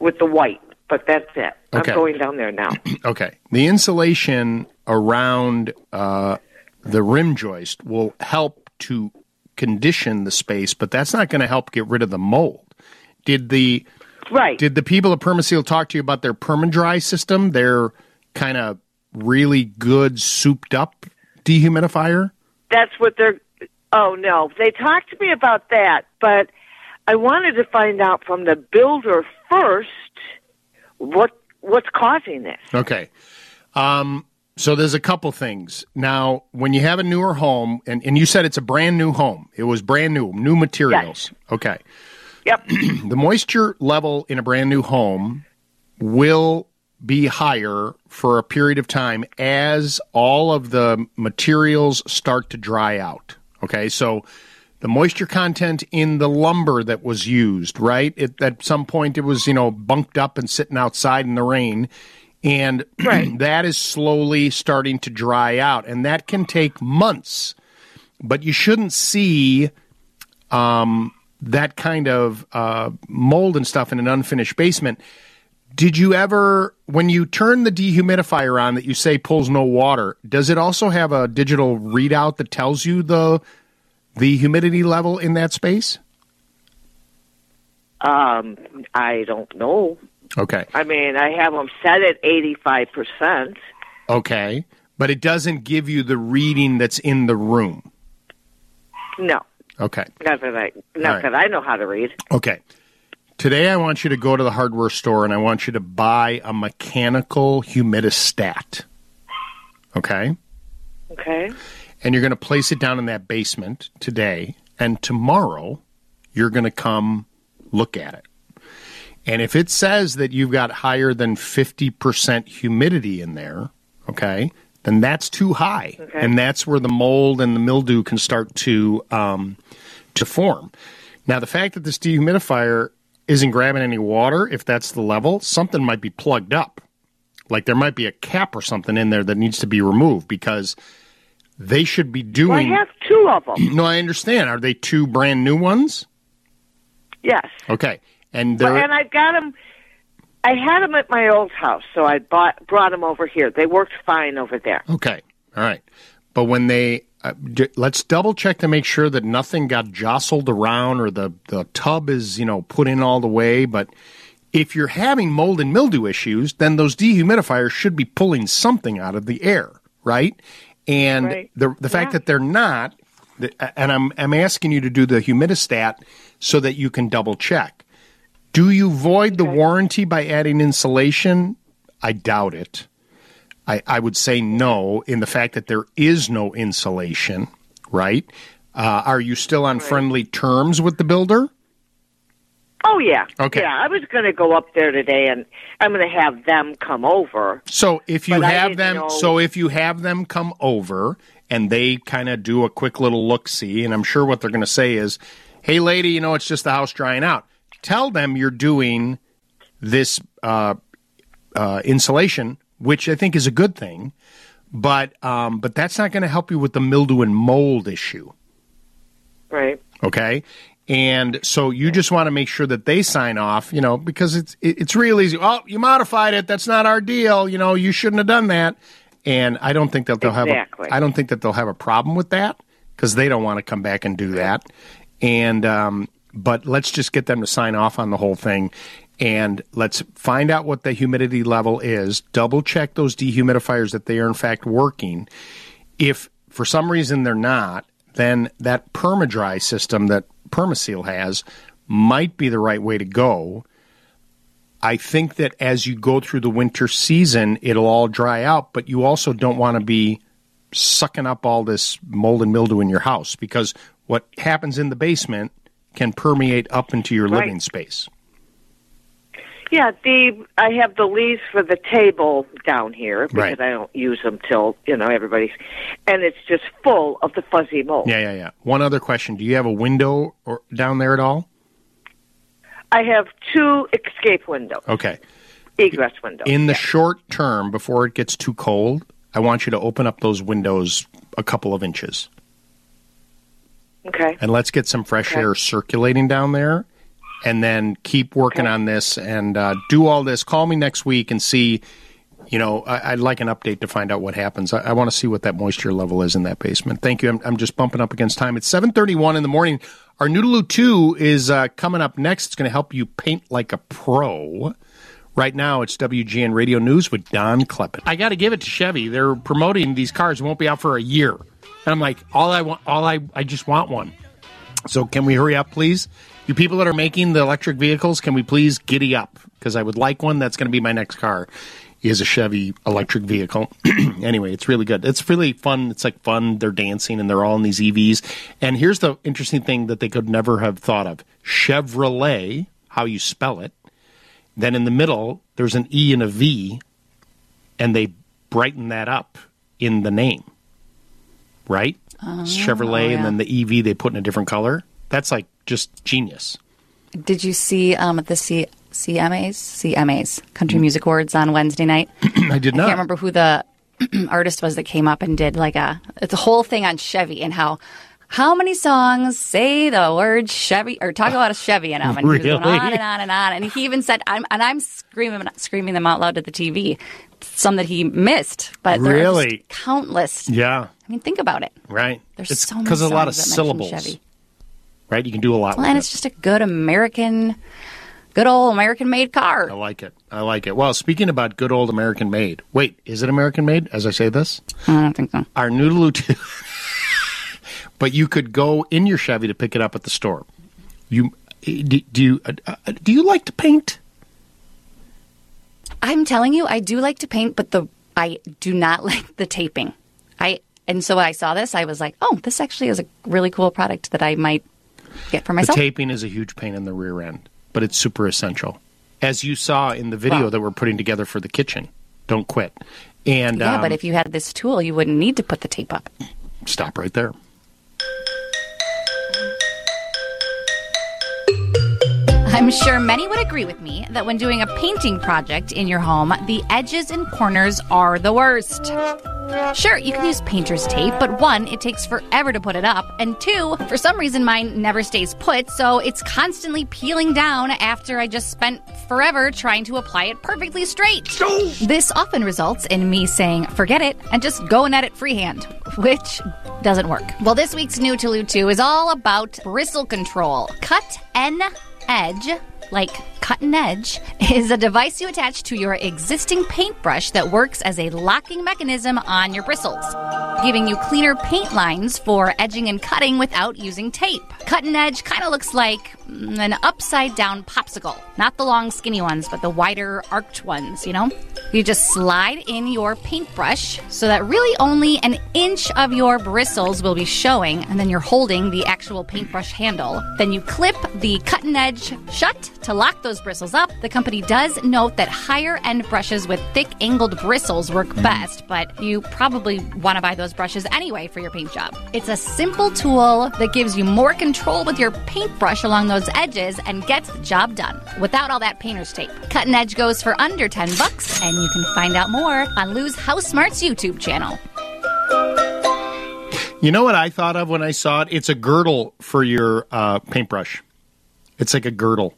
with the white, but that's it. Okay. I'm going down there now. Okay. The insulation around... Uh, the rim joist will help to condition the space, but that's not going to help get rid of the mold. Did the right. Did the people at Permaseal talk to you about their PermaDry system, their kind of really good souped-up dehumidifier? That's what they're... Oh, no. They talked to me about that, but I wanted to find out from the builder first what what's causing this. Okay. Um... So there's a couple things. Now, when you have a newer home, and, and you said it's a brand new home. It was brand new, new materials. Yes. Okay. Yep. The moisture level in a brand new home will be higher for a period of time as all of the materials start to dry out. Okay. So the moisture content in the lumber that was used, right? It, at some point it was, you know, bunked up and sitting outside in the rain. And right. that is slowly starting to dry out, and that can take months. But you shouldn't see um, that kind of uh, mold and stuff in an unfinished basement. Did you ever, when you turn the dehumidifier on that you say pulls no water, does it also have a digital readout that tells you the the humidity level in that space? Um, I don't know. Okay. I mean, I have them set at eighty-five percent. Okay. But it doesn't give you the reading that's in the room. No. Okay. Not that I, not right. that I know how to read. Okay. Today I want you to go to the hardware store and I want you to buy a mechanical humidistat. Okay? Okay. And you're going to place it down in that basement today, and tomorrow you're going to come look at it. And if it says that you've got higher than fifty percent humidity in there, okay, then that's too high. Okay. And that's where the mold and the mildew can start to um, to form. Now, the fact that this dehumidifier isn't grabbing any water, if that's the level, something might be plugged up. Like there might be a cap or something in there that needs to be removed because they should be doing... Well, I have two of them. No, I understand. Are they two brand new ones? Yes. Okay. And they're... Well, and I got them... I had them at my old house, so I bought, brought them over here. They worked fine over there. Okay. All right. But when they... Uh, d- let's double check to make sure that nothing got jostled around or the, the tub is, you know, put in all the way. But if you're having mold and mildew issues, then those dehumidifiers should be pulling something out of the air, right? And right. the the fact yeah. that they're not, and I'm I'm asking you to do the humidistat so that you can double check. Do you void okay. the warranty by adding insulation? I doubt it. I, I would say no in the fact that there is no insulation, right? Uh, are you still on right. friendly terms with the builder? Oh, yeah. Okay. Yeah, I was going to go up there today, and I'm going to have them come over. So if you have them, know... so if you have them come over, and they kind of do a quick little look-see, and I'm sure what they're going to say is, "Hey, lady, you know, it's just the house drying out." Tell them you're doing this uh, uh, insulation, which I think is a good thing, but um, but that's not going to help you with the mildew and mold issue. Right. Okay? And so you just want to make sure that they sign off, you know, because it's it's real easy. Oh, you modified it. That's not our deal. You know, you shouldn't have done that. And I don't think that they'll exactly. have a, I don't think that they'll have a problem with that because they don't want to come back and do that. And um, but let's just get them to sign off on the whole thing. And let's find out what the humidity level is. Double check those dehumidifiers that they are in fact working. If for some reason they're not, then that PermaDry system that Permaseal has might be the right way to go. I think that as you go through the winter season, it'll all dry out, but you also don't want to be sucking up all this mold and mildew in your house because what happens in the basement can permeate up into your right. living space. Yeah, the I have the leaves for the table down here because right. I don't use them till, you know, everybody's, and it's just full of the fuzzy mold. Yeah, yeah, yeah. One other question. Do you have a window or down there at all? I have two escape windows. Okay. Egress windows. In the yeah. short term, before it gets too cold, I want you to open up those windows a couple of inches. Okay. And let's get some fresh okay. air circulating down there. And then keep working okay. on this and uh, do all this. Call me next week and see, you know, I, I'd like an update to find out what happens. I, I want to see what that moisture level is in that basement. Thank you. I'm, I'm just bumping up against time. It's seven thirty-one in the morning. Our Noodaloo two is uh, coming up next. It's going to help you paint like a pro. Right now, it's W G N Radio News with Don Kleppen. I got to give it to Chevy. They're promoting these cars. It won't be out for a year. And I'm like, all I want, all I, I just want one. So can we hurry up, please? You people that are making the electric vehicles, can we please giddy up? Because I would like one. That's going to be my next car is a Chevy electric vehicle. Anyway, it's really good. It's really fun. It's like fun. They're dancing, and they're all in these E Vs. And here's the interesting thing that they could never have thought of. Chevrolet, how you spell it. Then in the middle, there's an E and a V, and they brighten that up in the name, right? Um, Chevrolet, oh, yeah. and then the E V they put in a different color. That's like just genius. Did you see um, the C- CMAs? C M As, Country mm. Music Awards on Wednesday night? I did not. I can't remember who the artist was that came up and did like a, it's a whole thing on Chevy and how how many songs say the word Chevy or talk about a Chevy in them. And really? He was going on and on and on. And he even said, I'm, and I'm screaming screaming them out loud at the T V. Some that he missed, but there really? Are just countless. Yeah. I mean, think about it. Right. There's it's so many songs a lot of that syllables. Chevy. Right? You can do a lot well, with and it. And it's just a good American, good old American-made car. I like it. I like it. Well, speaking about good old American-made, wait, is it American-made as I say this? I don't think so. Our Noodaloo two, but you could go in your Chevy to pick it up at the store. You do, do you uh, do you like to paint? I'm telling you, I do like to paint, but the I do not like the taping. I and so when I saw this, I was like, oh, this actually is a really cool product that I might get for myself. The taping is a huge pain in the rear end, but it's super essential, as you saw in the video wow. that we're putting together for the kitchen. Don't quit. And yeah, um, but if you had this tool, you wouldn't need to put the tape up. Stop right there. I'm sure many would agree with me that when doing a painting project in your home, the edges and corners are the worst. Sure, you can use painter's tape, but one, it takes forever to put it up, and two, for some reason mine never stays put, so it's constantly peeling down after I just spent forever trying to apply it perfectly straight. Oh. This often results in me saying, forget it, and just going at it freehand, which doesn't work. Well, this week's new Tulu two is all about bristle control. Cut and edge, like cut and edge, is a device you attach to your existing paintbrush that works as a locking mechanism on your bristles, giving you cleaner paint lines for edging and cutting without using tape. Cut and edge kind of looks like an upside-down popsicle. Not the long, skinny ones, but the wider, arched ones, you know? You just slide in your paintbrush so that really only an inch of your bristles will be showing, and then you're holding the actual paintbrush handle. Then you clip the cutting edge shut to lock those bristles up. The company does note that higher-end brushes with thick, angled bristles work best, but you probably want to buy those brushes anyway for your paint job. It's a simple tool that gives you more control with your paintbrush along those edges and gets the job done without all that painter's tape. Cut and Edge goes for under ten bucks, and you can find out more on Lou's House Smart's YouTube channel. You know what I thought of when I saw it? It's a girdle for your uh, paintbrush. It's like a girdle.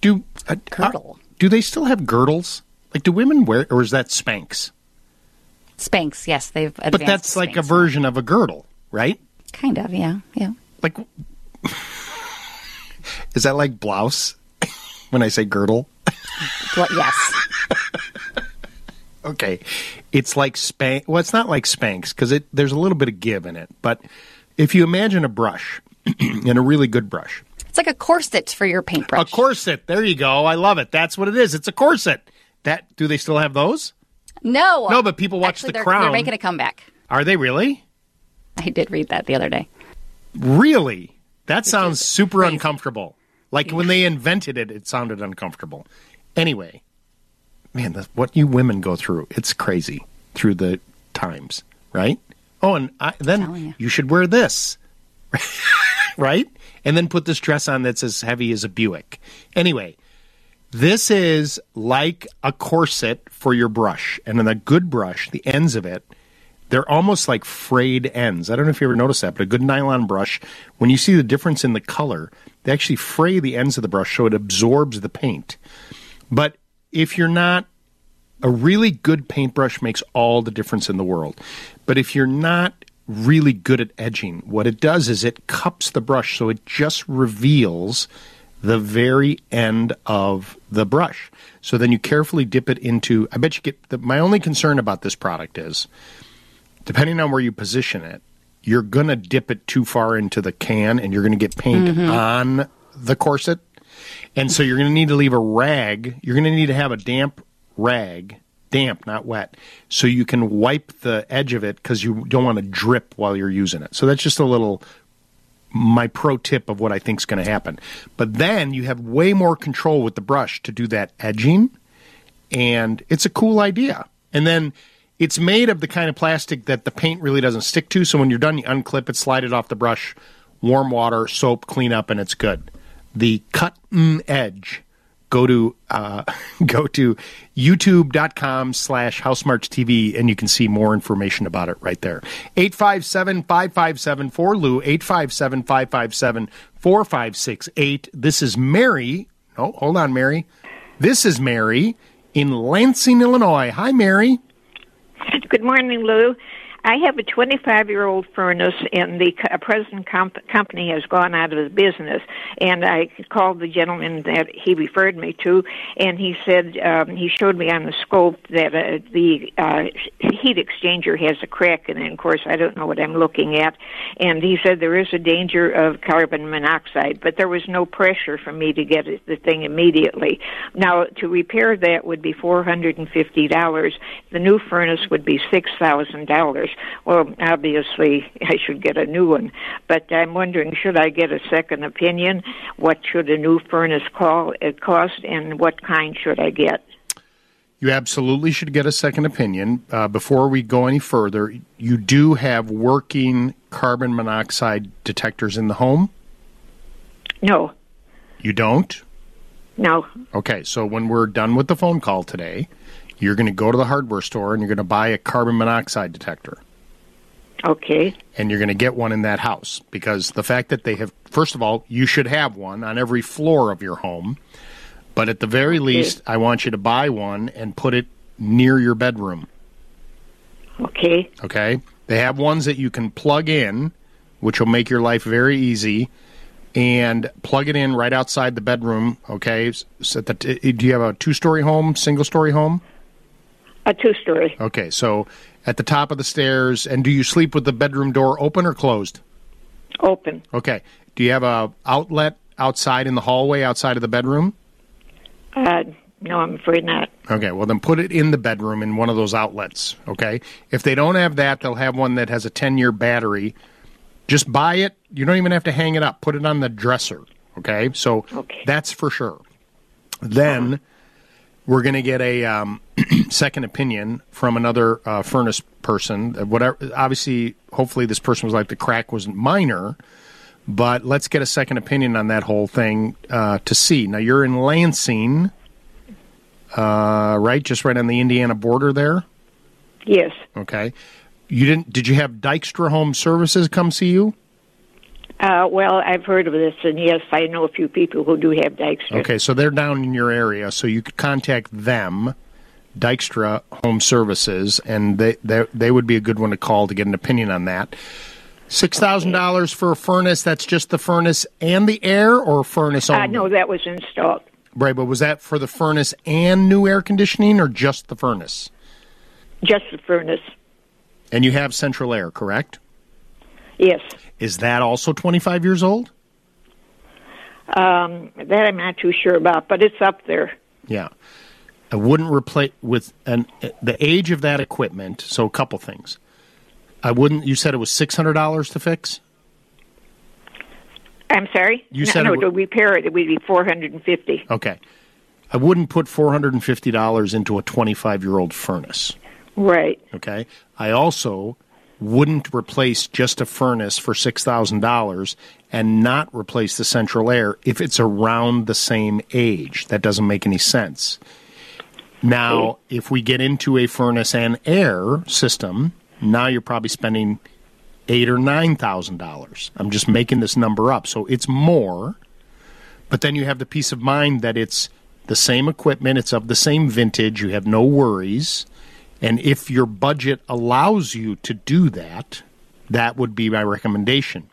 Do uh, girdle? Uh, do they still have girdles? Like, do women wear, or is that Spanx? Spanx, yes, they've advanced. But that's Spanx. Like a version of a girdle, right? Kind of, yeah, yeah. Like. Is that like blouse when I say girdle? Yes. Okay. It's like Spanx. Well, it's not like Spanx because it there's a little bit of give in it. But if you imagine a brush and a really good brush. It's like a corset for your paintbrush. A corset. There you go. I love it. That's what it is. It's a corset. That do they still have those? No. No, but people watch Actually, The they're, Crown. They're making a comeback. Are they really? I did read that the other day. Really? That sounds super crazy. Uncomfortable. Like yeah. when they invented it, it sounded uncomfortable. Anyway, man, the, what you women go through, it's crazy through the times, right? Oh, and I, then you. you should wear this, right? And then put this dress on that's as heavy as a Buick. Anyway, this is like a corset for your brush. And then a good brush, the ends of it, they're almost like frayed ends. I don't know if you ever noticed that, but a good nylon brush, when you see the difference in the color, they actually fray the ends of the brush so it absorbs the paint. But if you're not, a really good paintbrush makes all the difference in the world. But if you're not really good at edging, what it does is it cups the brush so it just reveals the very end of the brush. So then you carefully dip it into, I bet you get, the, my only concern about this product is, depending on where you position it, you're going to dip it too far into the can and you're going to get paint mm-hmm. on the corset. And so you're going to need to leave a rag. You're going to need to have a damp rag, damp, not wet, so you can wipe the edge of it because you don't want to drip while you're using it. So that's just a little, my pro tip of what I think is going to happen. But then you have way more control with the brush to do that edging. And it's a cool idea. And then it's made of the kind of plastic that the paint really doesn't stick to, so when you're done, you unclip it, slide it off the brush, warm water, soap, clean up, and it's good. The cut and edge. Go to uh, go to youtube.com slash housemartstv, and you can see more information about it right there. eight five seven, five five seven, four L O U, eight five seven, five five seven, four five six eight. This is Mary. No, hold on, Mary. This is Mary in Lansing, Illinois. Hi, Mary. Good morning, Lou. I have a twenty-five-year-old furnace, and the present comp- company has gone out of business. And I called the gentleman that he referred me to, and he said, um, he showed me on the scope that uh, the uh, heat exchanger has a crack in it. And of course, I don't know what I'm looking at. And he said there is a danger of carbon monoxide, but there was no pressure for me to get the thing immediately. Now, to repair that would be four hundred fifty dollars. The new furnace would be six thousand dollars. Well, obviously, I should get a new one. But I'm wondering, should I get a second opinion? What should a new furnace call, uh, cost, and what kind should I get? You absolutely should get a second opinion. Uh, before we go any further, you do have working carbon monoxide detectors in the home? No. You don't? No. Okay, so when we're done with the phone call today, you're going to go to the hardware store and you're going to buy a carbon monoxide detector. Okay. And you're going to get one in that house, because the fact that they have, first of all, you should have one on every floor of your home. But at the very okay. least, I want you to buy one and put it near your bedroom. Okay. Okay. They have ones that you can plug in, which will make your life very easy, and plug it in right outside the bedroom. Okay. So the, do you have a two-story home, single-story home? A two-story. Okay, so at the top of the stairs, and do you sleep with the bedroom door open or closed? Open. Okay. Do you have a outlet outside in the hallway outside of the bedroom? Uh, no, I'm afraid not. Okay, well then put it in the bedroom in one of those outlets, okay? If they don't have that, they'll have one that has a ten-year battery. Just buy it. You don't even have to hang it up. Put it on the dresser, okay? So okay. that's for sure. Then... Uh-huh. We're going to get a um, second opinion from another uh, furnace person. Whatever, obviously, hopefully this person was like, the crack was minor, but let's get a second opinion on that whole thing uh, to see. Now, you're in Lansing, uh, right? Just right on the Indiana border there? Yes. Okay. You didn't? Did you have Dykstra Home Services come see you? Uh, well, I've heard of this, and yes, I know a few people who do have Dykstra. Okay, so they're down in your area, so you could contact them, Dykstra Home Services, and they they, they would be a good one to call to get an opinion on that. six thousand dollars okay. for a furnace, that's just the furnace and the air, or furnace only? Uh, no, that was installed. Right, but was that for the furnace and new air conditioning, or just the furnace? Just the furnace. And you have central air, correct? Yes. Is that also twenty-five years old? Um, that I'm not too sure about, but it's up there. Yeah. I wouldn't replace with an, the age of that equipment, so a couple things. I wouldn't, you said it was six hundred dollars to fix? I'm sorry? You no, said no, it w- to repair it, it would be four hundred fifty dollars. Okay. I wouldn't put four hundred fifty dollars into a twenty-five-year-old furnace. Right. Okay. I also... wouldn't replace just a furnace for six thousand dollars and not replace the central air if it's around the same age. That doesn't make any sense. Now, if we get into a furnace and air system, now you're probably spending eight thousand dollars or nine thousand dollars. I'm just making this number up. So it's more, but then you have the peace of mind that it's the same equipment, it's of the same vintage, you have no worries. And if your budget allows you to do that, that would be my recommendation.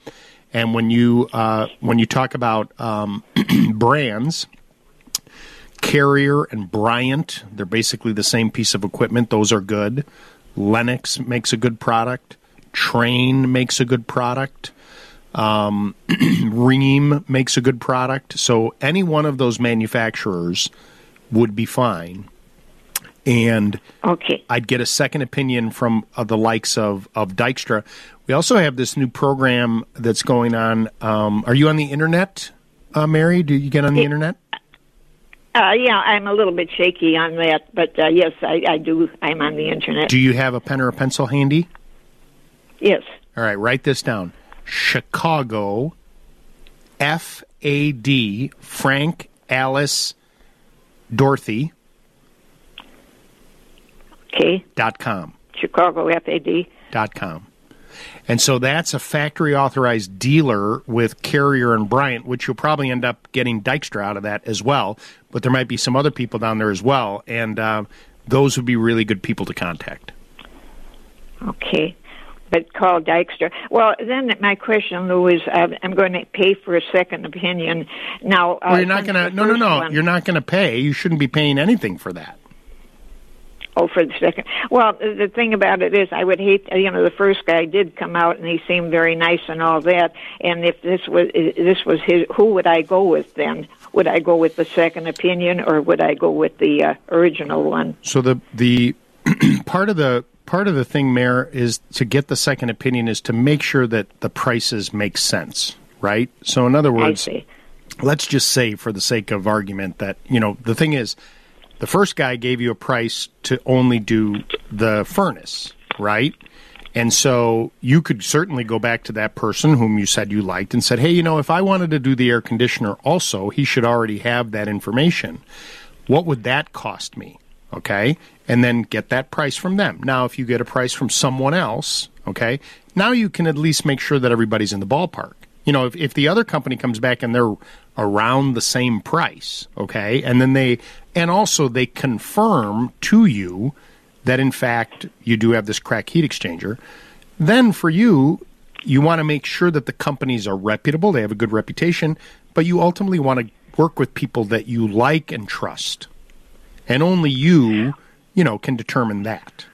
And when you uh, when you talk about um, brands, Carrier and Bryant, they're basically the same piece of equipment. Those are good. Lennox makes a good product. Trane makes a good product. Um, Rheem makes a good product. So any one of those manufacturers would be fine. And okay. I'd get a second opinion from uh, the likes of, of Dykstra. We also have this new program that's going on. Um, are you on the Internet, uh, Mary? Do you get on the it, Internet? Uh, yeah, I'm a little bit shaky on that, but uh, yes, I, I do. I'm on the Internet. Do you have a pen or a pencil handy? Yes. All right, write this down. Chicago, F A D, Frank, Alice, Dorothy. Okay. Dot com. Chicago F A D. Dot com. And so that's a factory-authorized dealer with Carrier and Bryant, which you'll probably end up getting Dykstra out of that as well, but there might be some other people down there as well, and uh, those would be really good people to contact. Okay. but call Dykstra. Well, then my question, Lou, is uh, I'm going to pay for a second opinion. Now, uh, well, you're not going to. No, no, no. One, you're not going to pay. You shouldn't be paying anything for that. Oh, for the second. Well, the thing about it is I would hate, you know, the first guy did come out and he seemed very nice and all that. And if this was this was his, who would I go with then? Would I go with the second opinion or would I go with the uh, original one? So the the part of the part of the thing, Mayor, is to get the second opinion is to make sure that the prices make sense, right? So in other words, let's just say for the sake of argument that, you know, the thing is, the first guy gave you a price to only do the furnace, right? And so you could certainly go back to that person whom you said you liked and said, hey, you know, if I wanted to do the air conditioner also, he should already have that information. What would that cost me? Okay? And then get that price from them. Now, if you get a price from someone else, okay, now you can at least make sure that everybody's in the ballpark. You know, if, if the other company comes back and they're around the same price, okay, and then they, and also they confirm to you that, in fact, you do have this crack heat exchanger, then for you, you want to make sure that the companies are reputable, they have a good reputation, but you ultimately want to work with people that you like and trust. And only you, you know, can determine that.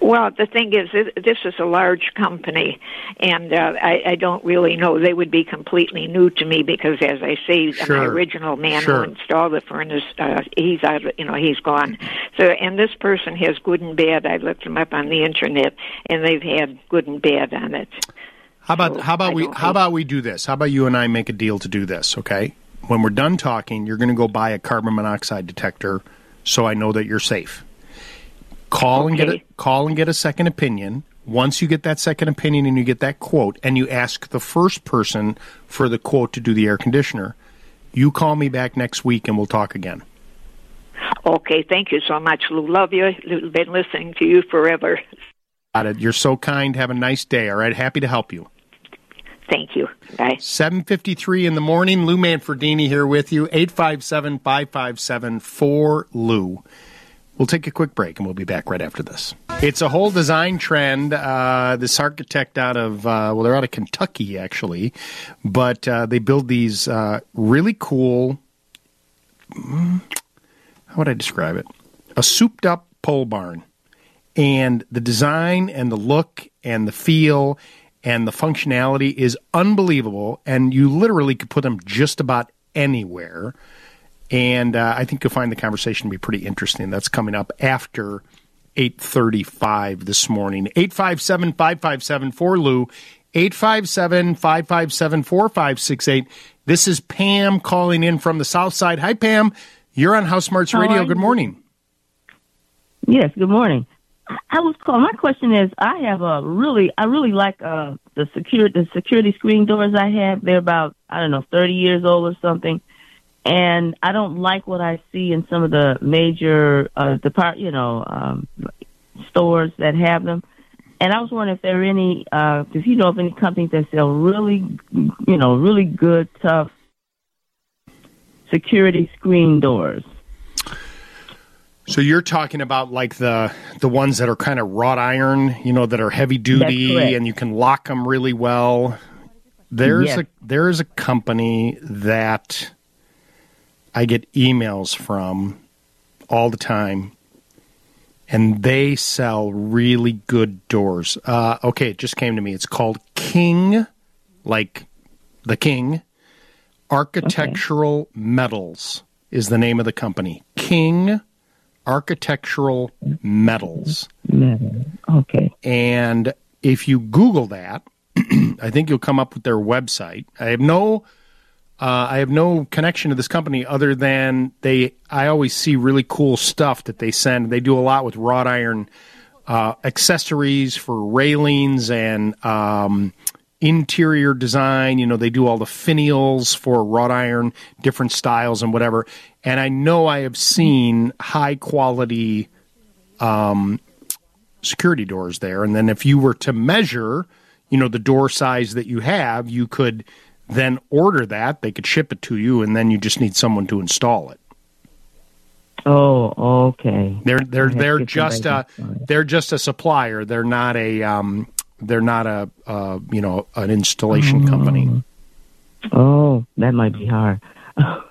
Well, the thing is, this is a large company, and uh, I, I don't really know. They would be completely new to me because, as I say, sure. my original man sure. who installed the furnace, uh, he's out, you know, he's gone. So, and this person has good and bad. I looked them up on the internet, and they've had good and bad on it. How about so how about we how about we do this? How about you and I make a deal to do this? Okay, when we're done talking, you're going to go buy a carbon monoxide detector, so I know that you're safe. Call okay. and get a call and get a second opinion. Once you get that second opinion and you get that quote, and you ask the first person for the quote to do the air conditioner, you call me back next week and we'll talk again. Okay, thank you so much, Lou. Love you. Been listening to you forever. Got it. You're so kind. Have a nice day. All right. Happy to help you. Thank you. Bye. seven fifty-three in the morning. Lou Manfredini here with you. eight five seven, five five seven, four L O U. We'll take a quick break, and we'll be back right after this. It's a whole design trend. Uh, this architect out of, uh, well, they're out of Kentucky, actually, but uh, they build these uh, really cool, how would I describe it? A souped-up pole barn. And the design and the look and the feel and the functionality is unbelievable, and you literally could put them just about anywhere. And uh, I think you'll find the conversation to be pretty interesting. That's coming up after eight thirty-five this morning. eight five seven, five five seven, four L O U, eight five seven, five five seven, four five six eight. This is Pam calling in from the South Side. Hi, Pam. You're on House Smarts Radio. Good morning. Yes, good morning. I was calling. My question is, I have a really, I really like uh, the, secure, the security screen doors I have. They're about, I don't know, thirty years old or something. And I don't like what I see in some of the major uh, depart, you know, um, stores that have them. And I was wondering if there are any, uh, if you know of any companies that sell really, you know, really good, tough security screen doors. So you're talking about like the the ones that are kind of wrought iron, you know, that are heavy duty and you can lock them really well. There's yes. a there is a company that I get emails from all the time, and they sell really good doors. Uh, okay, it just came to me. It's called King, like the King, Architectural okay. Metals is the name of the company. King Architectural Metals. Okay. And if you Google that, I think you'll come up with their website. I have no... Uh, I have no connection to this company other than they. I always see really cool stuff that they send. They do a lot with wrought iron uh, accessories for railings and um, interior design. You know, they do all the finials for wrought iron, different styles and whatever. And I know I have seen high quality um, security doors there. And then if you were to measure, you know, the door size that you have, you could then order that. They could ship it to you, and then you just need someone to install it. Oh, okay. They're they're they're just a they're just a supplier. They're not a um they're not a uh you know an installation oh. company. Oh, that might be hard.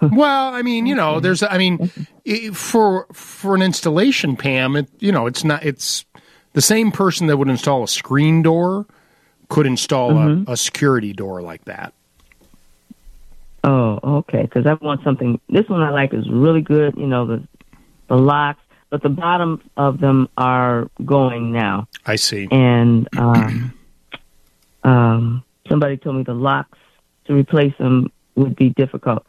Well, I mean, you know, there's I mean, for for an installation, Pam, it, you know, it's not it's the same person that would install a screen door could install mm-hmm. a, a security door like that. Oh, okay. Because I want something. This one I like is really good. You know, the the locks, but the bottom of them are going now. I see. And um, um, somebody told me the locks to replace them would be difficult.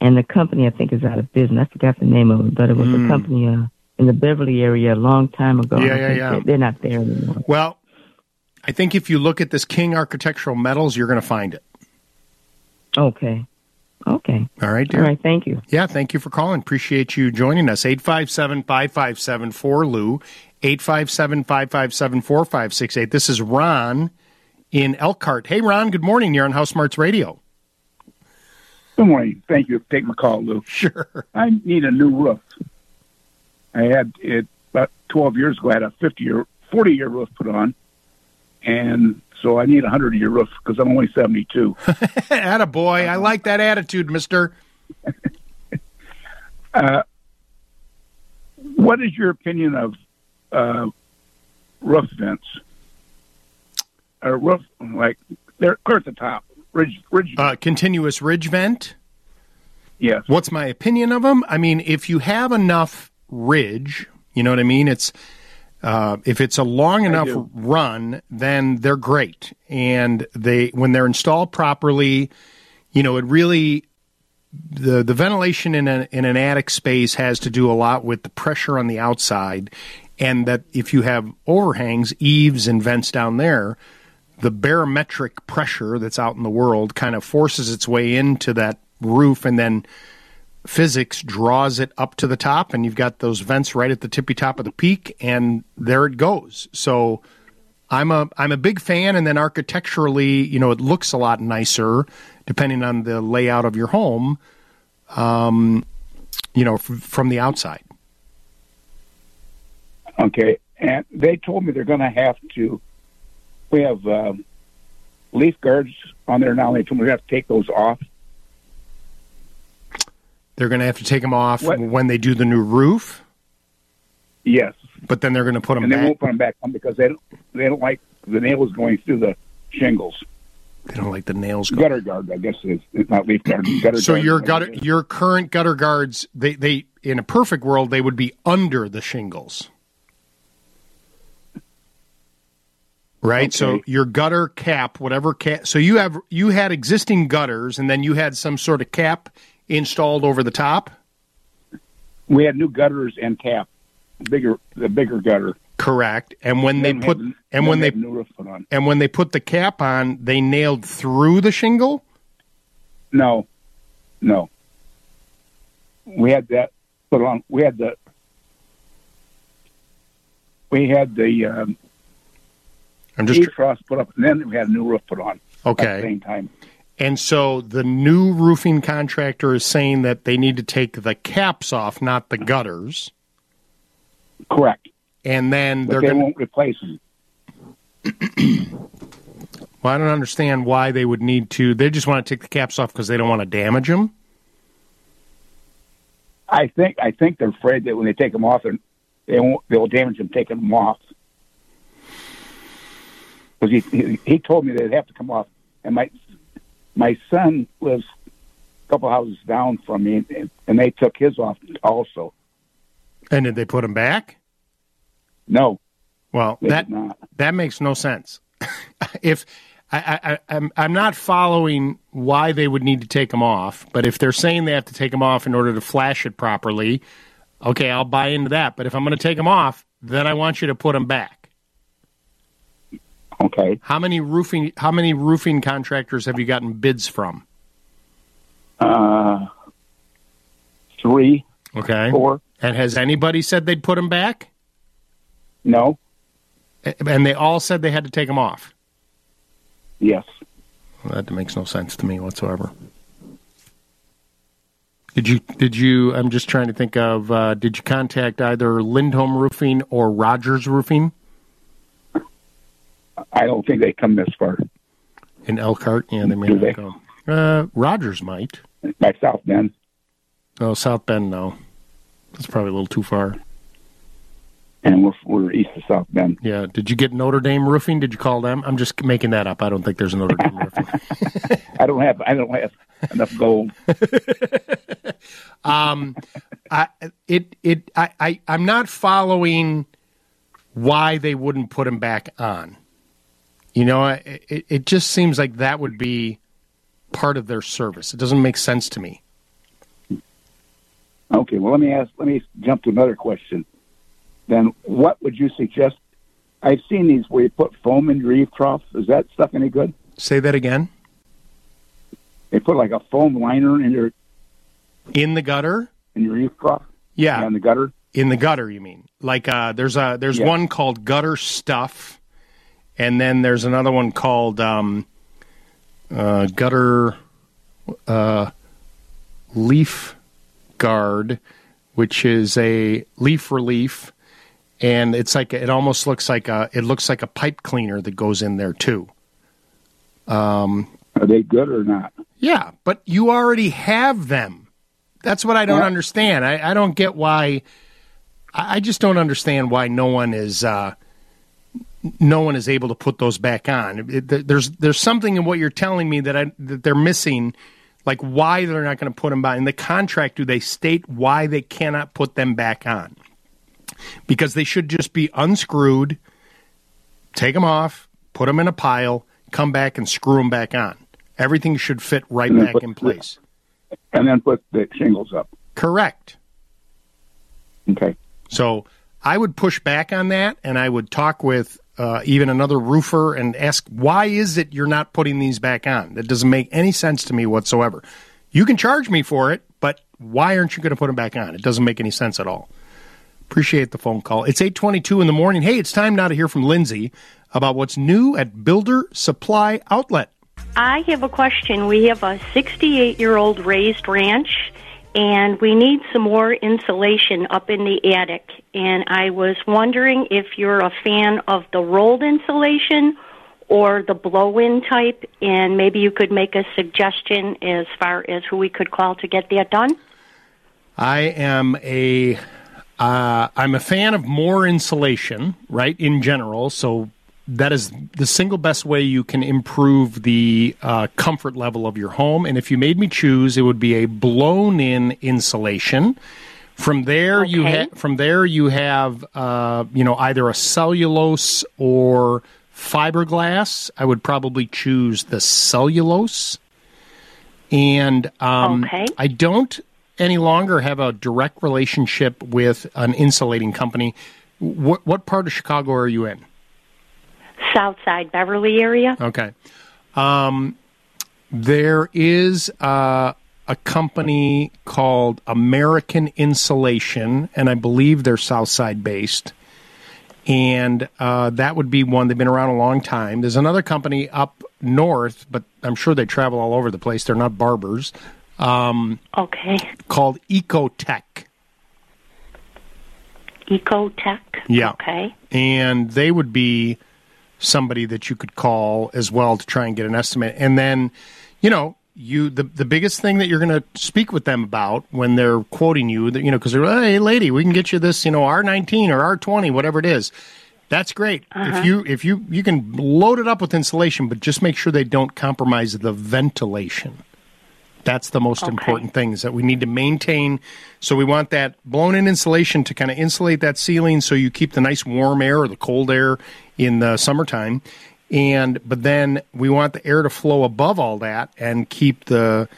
And the company, I think, is out of business. I forgot the name of it, but it was mm. a company uh, in the Beverly area a long time ago. Yeah, yeah, yeah. They, they're not there anymore. Well, I think if you look at this King Architectural Metals, you're going to find it. Okay. Okay. All right, dear. All right, thank you. Yeah, thank you for calling. Appreciate you joining us. eight five seven, five five seven, four L O U, eight five seven, five five seven, four five six eight. This is Ron in Elkhart. Hey, Ron, good morning. You're on House Smarts Radio. Good morning. Thank you. Take my call, Lou. Sure. I need a new roof. I had it about twelve years ago. I had a fifty-year, forty-year roof put on, and so I need a hundred-year roof because I'm only seventy-two. Attaboy. I like that attitude, mister. uh, what is your opinion of uh, roof vents? A roof, like, they're clear at the top. Ridge, ridge. Uh, continuous ridge vent? Yes. What's my opinion of them? I mean, if you have enough ridge, you know what I mean? It's... Uh, if it's a long enough run, then they're great. And they, when they're installed properly, you know, it really, the, the ventilation in, a, in an attic space has to do a lot with the pressure on the outside. And that if you have overhangs, eaves, and vents down there, the barometric pressure that's out in the world kind of forces its way into that roof, and then physics draws it up to the top, and you've got those vents right at the tippy top of the peak, and there it goes. So I'm a I'm a big fan, and then architecturally, you know, it looks a lot nicer depending on the layout of your home, um, you know, f- from the outside. Okay, and they told me they're going to have to. We have um, leaf guards on there now. They told me we have to take those off. They're going to have to take them off what? when they do the new roof? Yes. But then they're going to put them and back? And they won't put them back on because they don't, they don't like the nails going through the shingles. They don't like the nails going through. Gutter guard, I guess it's, it's not leaf guard. Gutter so guard, your, gutter, your current gutter guards, they, they in a perfect world, they would be under the shingles. Right? Okay. So your gutter cap, whatever cap. So you have you had existing gutters, and then you had some sort of cap installed over the top? We had new gutters and cap, bigger the bigger gutter. Correct. And when they, they put had, and when they, they new roof put on. And when they put the cap on, they nailed through the shingle? No, no. We had that put on. We had the we had the um, I'm just defrost tr- put up, and then we had a new roof put on. Okay. At the same time. And so the new roofing contractor is saying that they need to take the caps off, not the gutters. Correct. And then but they're they gonna... won't replace them. Well, I don't understand why they would need to. They just want to take the caps off because they don't want to damage them. I think I think they're afraid that when they take them off, they won't. They will damage them taking them off. Because he, he he told me they'd have to come off, and might. My son lives a couple houses down from me, and, and they took his off also. And did they put him back? No. Well, that that makes no sense. If I, I, I'm, I'm not following why they would need to take him off, but if they're saying they have to take him off in order to flash it properly, okay, I'll buy into that. But if I'm going to take him off, then I want you to put him back. Okay. How many roofing How many roofing contractors have you gotten bids from? Uh, three. Okay. Four. And has anybody said they'd put them back? No. And they all said they had to take them off? Yes. Well, that makes no sense to me whatsoever. Did you, did you, I'm just trying to think of, uh, did you contact either Lindholm Roofing or Rogers Roofing? I don't think they come this far. In Elkhart? Yeah, they may Do not they? go. Uh, Rogers might. By South Bend. Oh, South Bend, no. That's probably a little too far. And we're, we're east of South Bend. Yeah. Did you get Notre Dame Roofing? Did you call them? I'm just making that up. I don't think there's a Notre Dame Roofing. I don't have. I don't have enough gold. um, I it it I, I I'm not following why they wouldn't put him back on. You know, it it just seems like that would be part of their service. It doesn't make sense to me. Okay. Well, let me ask. Let me jump to another question. Then what would you suggest? I've seen these where you put foam in your eave trough. Is that stuff any good? Say that again. They put like a foam liner in your... In the gutter? In your eave trough? Yeah. yeah. In the gutter? In the gutter, you mean. Like uh, there's a there's yeah. one called Gutter Stuff, and then there's another one called um, uh, Gutter uh, Leaf Guard, which is a leaf relief. And it's like it almost looks like a it looks like a pipe cleaner that goes in there too. Um, are they good or not? Yeah, but you already have them. That's what I don't yeah. understand. I, I don't get why. I just don't understand why no one is uh, no one is able to put those back on. It, there's there's something in what you're telling me that I that they're missing. Like why they're not going to put them back in the contract? Do they state why they cannot put them back on? Because they should just be unscrewed, take them off, put them in a pile, come back and screw them back on. Everything should fit right back put, in place. And then put the shingles up. Correct. Okay. So I would push back on that, and I would talk with uh, even another roofer and ask, why is it you're not putting these back on? That doesn't make any sense to me whatsoever. You can charge me for it, but why aren't you going to put them back on? It doesn't make any sense at all. Appreciate the phone call. It's eight twenty-two in the morning. Hey, it's time now to hear from Lindsay about what's new at Builder Supply Outlet. I have a question. We have a sixty-eight-year-old raised ranch, and we need some more insulation up in the attic. And I was wondering if you're a fan of the rolled insulation or the blow-in type, and maybe you could make a suggestion as far as who we could call to get that done. I am a... Uh, I'm a fan of more insulation, right, in general. So that is the single best way you can improve the uh, comfort level of your home. And if you made me choose, it would be a blown-in insulation. From there, okay. you ha- from there you have uh, you know either a cellulose or fiberglass. I would probably choose the cellulose. And um, okay. I don't. any longer have a direct relationship with an insulating company. What, what part of Chicago are you in? Southside Beverly area. Okay. Um, there is uh, a company called American Insulation, and I believe they're Southside based. And uh, that would be one. They've been around a long time. There's another company up north, but I'm sure they travel all over the place. They're not barbers. Um, okay. Called Ecotech. Ecotech? Yeah. Okay. And they would be somebody that you could call as well to try and get an estimate. And then, you know, you the, the biggest thing that you're going to speak with them about when they're quoting you, that, you know, because they're, hey, lady, we can get you this, you know, R nineteen or R twenty, whatever it is. That's great. Uh-huh. If you if you you can load it up with insulation, but just make sure they don't compromise the ventilation. That's the most okay. important thing is that we need to maintain. So we want that blown-in insulation to kind of insulate that ceiling so you keep the nice warm air or the cold air in the summertime. And but then we want the air to flow above all that and keep the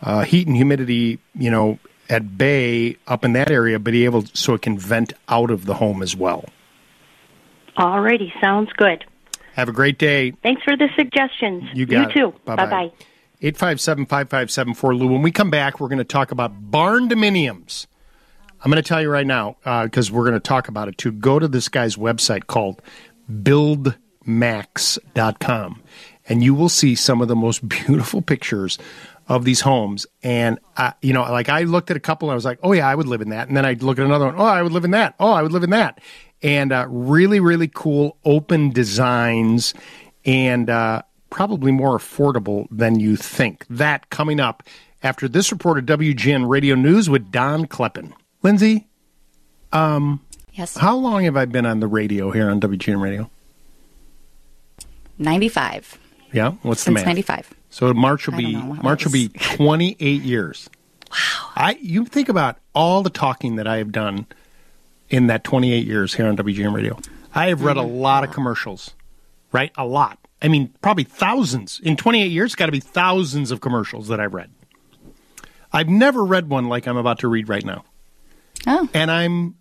uh, heat and humidity, you know, at bay up in that area, but be able so it can vent out of the home as well. All righty. Sounds good. Have a great day. Thanks for the suggestions. You got you it. too. Bye-bye. Bye-bye. eight five seven, five five seven, four Lou. When we come back, we're going to talk about barn dominiums. I'm going to tell you right now, because uh, we're going to talk about it too. Go to this guy's website called build max dot com, and you will see some of the most beautiful pictures of these homes. And, I, you know, like I looked at a couple and I was like, oh, yeah, I would live in that. And then I'd look at another one. Oh, I would live in that. Oh, I would live in that. And uh, really, really cool open designs and uh, probably more affordable than you think. That coming up after this report of W G N Radio News with Don Kleppen. Lindsay, um, yes. How long have I been on the radio here on W G N Radio? ninety-five. Yeah? What's the math? Since ninety-five. So March will be March will be twenty-eight years. Wow. I you think about all the talking that I have done in that twenty-eight years here on W G N Radio. I have read a lot of commercials, right? A lot. I mean, probably thousands. In twenty-eight years, it's got to be thousands of commercials that I've read. I've never read one like I'm about to read right now. Oh. And I'm,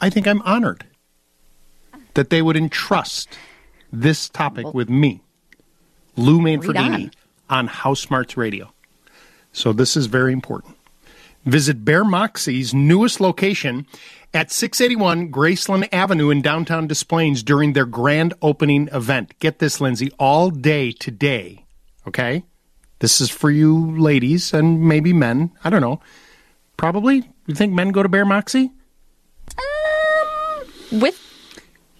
I think I'm honored that they would entrust this topic well, with me, Lou Manfredini, on. on House Smarts Radio. So this is very important. Visit Bear Moxie's newest location at six eighty-one Graceland Avenue in downtown Des Plaines during their grand opening event. Get this, Lindsay, all day today, okay? This is for you ladies and maybe men. I don't know. Probably. You think men go to Bear Moxie? Um, with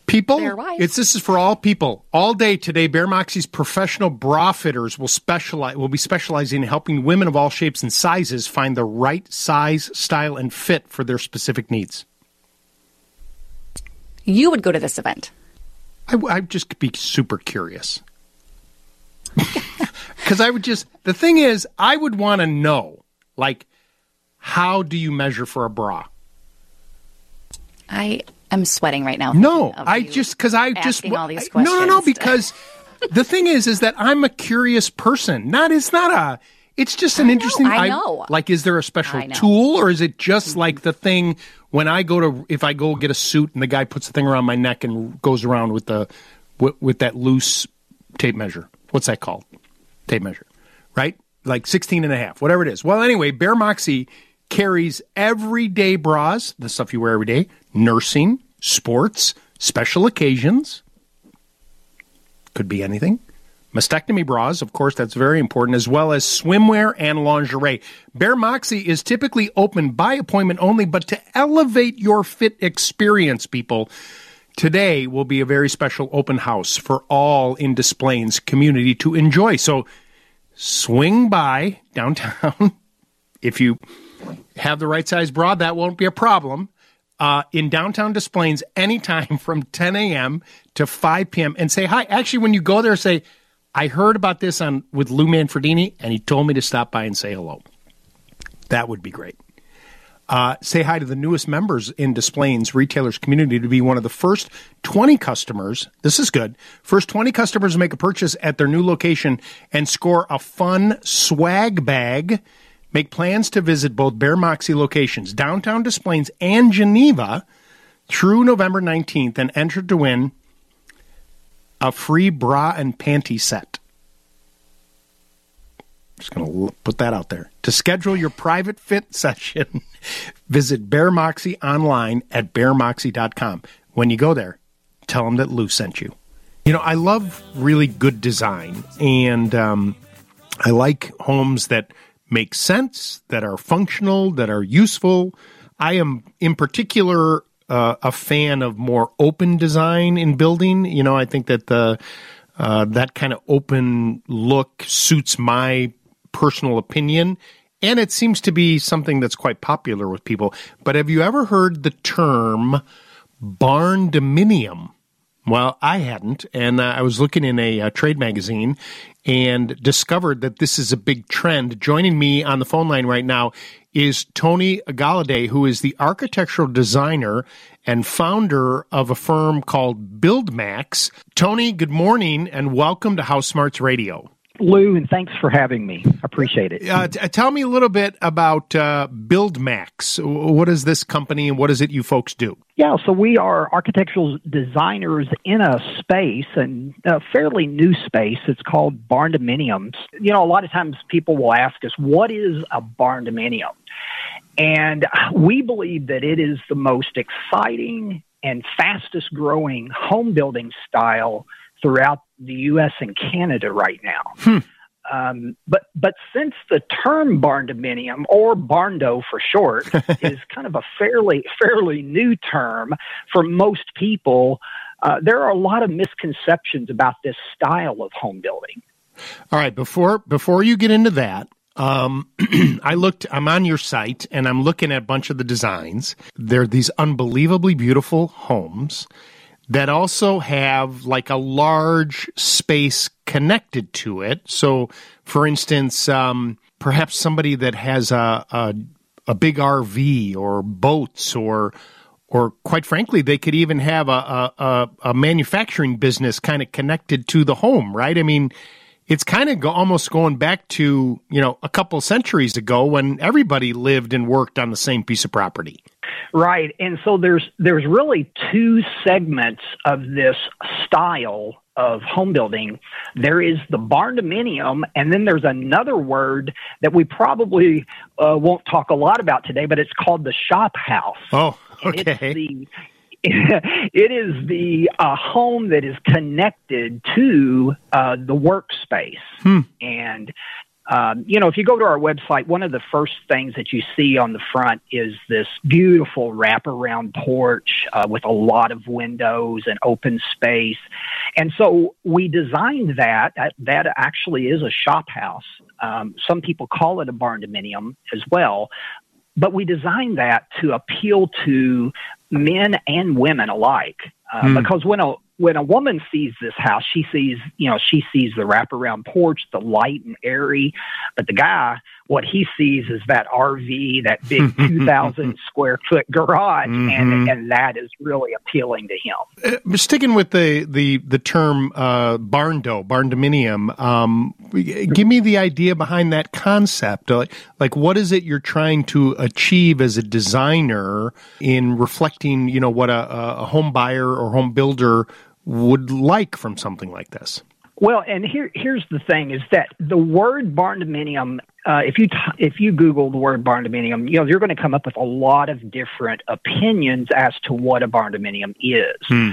people, it's this is for all people. All day today, Bear Moxie's professional bra fitters will specialize will be specializing in helping women of all shapes and sizes find the right size, style, and fit for their specific needs. You would go to this event. I I'd just be super curious. Because I would just the thing is, I would want to know, like, how do you measure for a bra? I. I'm sweating right now. No, I just because I just all these I, no, no, no. Because the thing is, is that I'm a curious person. Not it's not a. It's just an I interesting. Know, I know. I, like, is there a special tool, or is it just mm-hmm. like the thing when I go to if I go get a suit and the guy puts the thing around my neck and goes around with the with, with that loose tape measure? What's that called? Tape measure, right? Like sixteen and a half, whatever it is. Well, anyway, Bear Moxie carries everyday bras, the stuff you wear every day, nursing, sports, special occasions, could be anything, mastectomy bras, of course, that's very important, as well as swimwear and lingerie. Bear Moxie is typically open by appointment only, but to elevate your fit experience, people, today will be a very special open house for all in Des Plaines community to enjoy. So swing by downtown if you have the right size bra, that won't be a problem. Uh, in downtown Des Plaines, anytime from ten a.m. to five p.m. and say hi. Actually, when you go there, say, I heard about this on with Lou Manfredini, and he told me to stop by and say hello. That would be great. Uh, say hi to the newest members in Des Plaines retailers community to be one of the first twenty customers. This is good. First twenty customers to make a purchase at their new location and score a fun swag bag. Make plans to visit both Bear Moxie locations, downtown Des Plaines and Geneva, through November nineteenth and enter to win a free bra and panty set. Just going to put that out there. To schedule your private fit session, visit Bear Moxie online at bear moxie dot com. When you go there, tell them that Lou sent you. You know, I love really good design, and um, I like homes that make sense, that are functional, that are useful. I am, in particular, uh, a fan of more open design in building. You know, I think that the uh, that kind of open look suits my personal opinion, and it seems to be something that's quite popular with people. But have you ever heard the term barn dominium? Well, I hadn't, and uh, I was looking in a, a trade magazine and discovered that this is a big trend. Joining me on the phone line right now is Tony Galladay, who is the architectural designer and founder of a firm called BuildMax. Tony, good morning, and welcome to House Smarts Radio. Lou, and thanks for having me. I appreciate it. Uh, t- tell me a little bit about uh, BuildMax. What is this company and what is it you folks do? Yeah, so we are architectural designers in a space, and a fairly new space. It's called barn dominiums. You know, a lot of times people will ask us, what is a barn dominium? And we believe that it is the most exciting and fastest growing home building style throughout the U S and Canada right now. Hmm. Um, but but since the term barndominium, or barndo for short, is kind of a fairly fairly new term for most people, uh, there are a lot of misconceptions about this style of home building. All right, before before you get into that, um, I looked. I'm on your site and I'm looking at a bunch of the designs. They're these unbelievably beautiful homes that also have like a large space connected to it. So, for instance, um, perhaps somebody that has a, a a big R V or boats, or or quite frankly, they could even have a a, a manufacturing business kind of connected to the home, right? I mean, it's kind of go, almost going back to, you know, a couple centuries ago when everybody lived and worked on the same piece of property. Right. And so there's there's really two segments of this style of home building. There is the barndominium, and then there's another word that we probably uh, won't talk a lot about today, but it's called the shop house. Oh, okay. It is the uh, home that is connected to uh, the workspace. Hmm. And, um, you know, if you go to our website, one of the first things that you see on the front is this beautiful wraparound porch uh, with a lot of windows and open space. And so we designed that. That, that actually is a shop house. Um, some people call it a barndominium as well. But we designed that to appeal to men and women alike, uh, mm. because when a when a woman sees this house, she sees you know she sees the wraparound porch, the light and airy. But the guy, what he sees is that R V, that big two thousand square foot garage, mm-hmm. and and that is really appealing to him. Uh, sticking with the the the term uh, barndo, barndominium, um, give me the idea behind that concept. Like, like, what is it you're trying to achieve as a designer in reflecting, you know, what a, a home buyer or home builder would like from something like this? Well, and here, here's the thing: is that the word barndominium, uh, if you t- if you Google the word barndominium, you know you're going to come up with a lot of different opinions as to what a barndominium is. Hmm.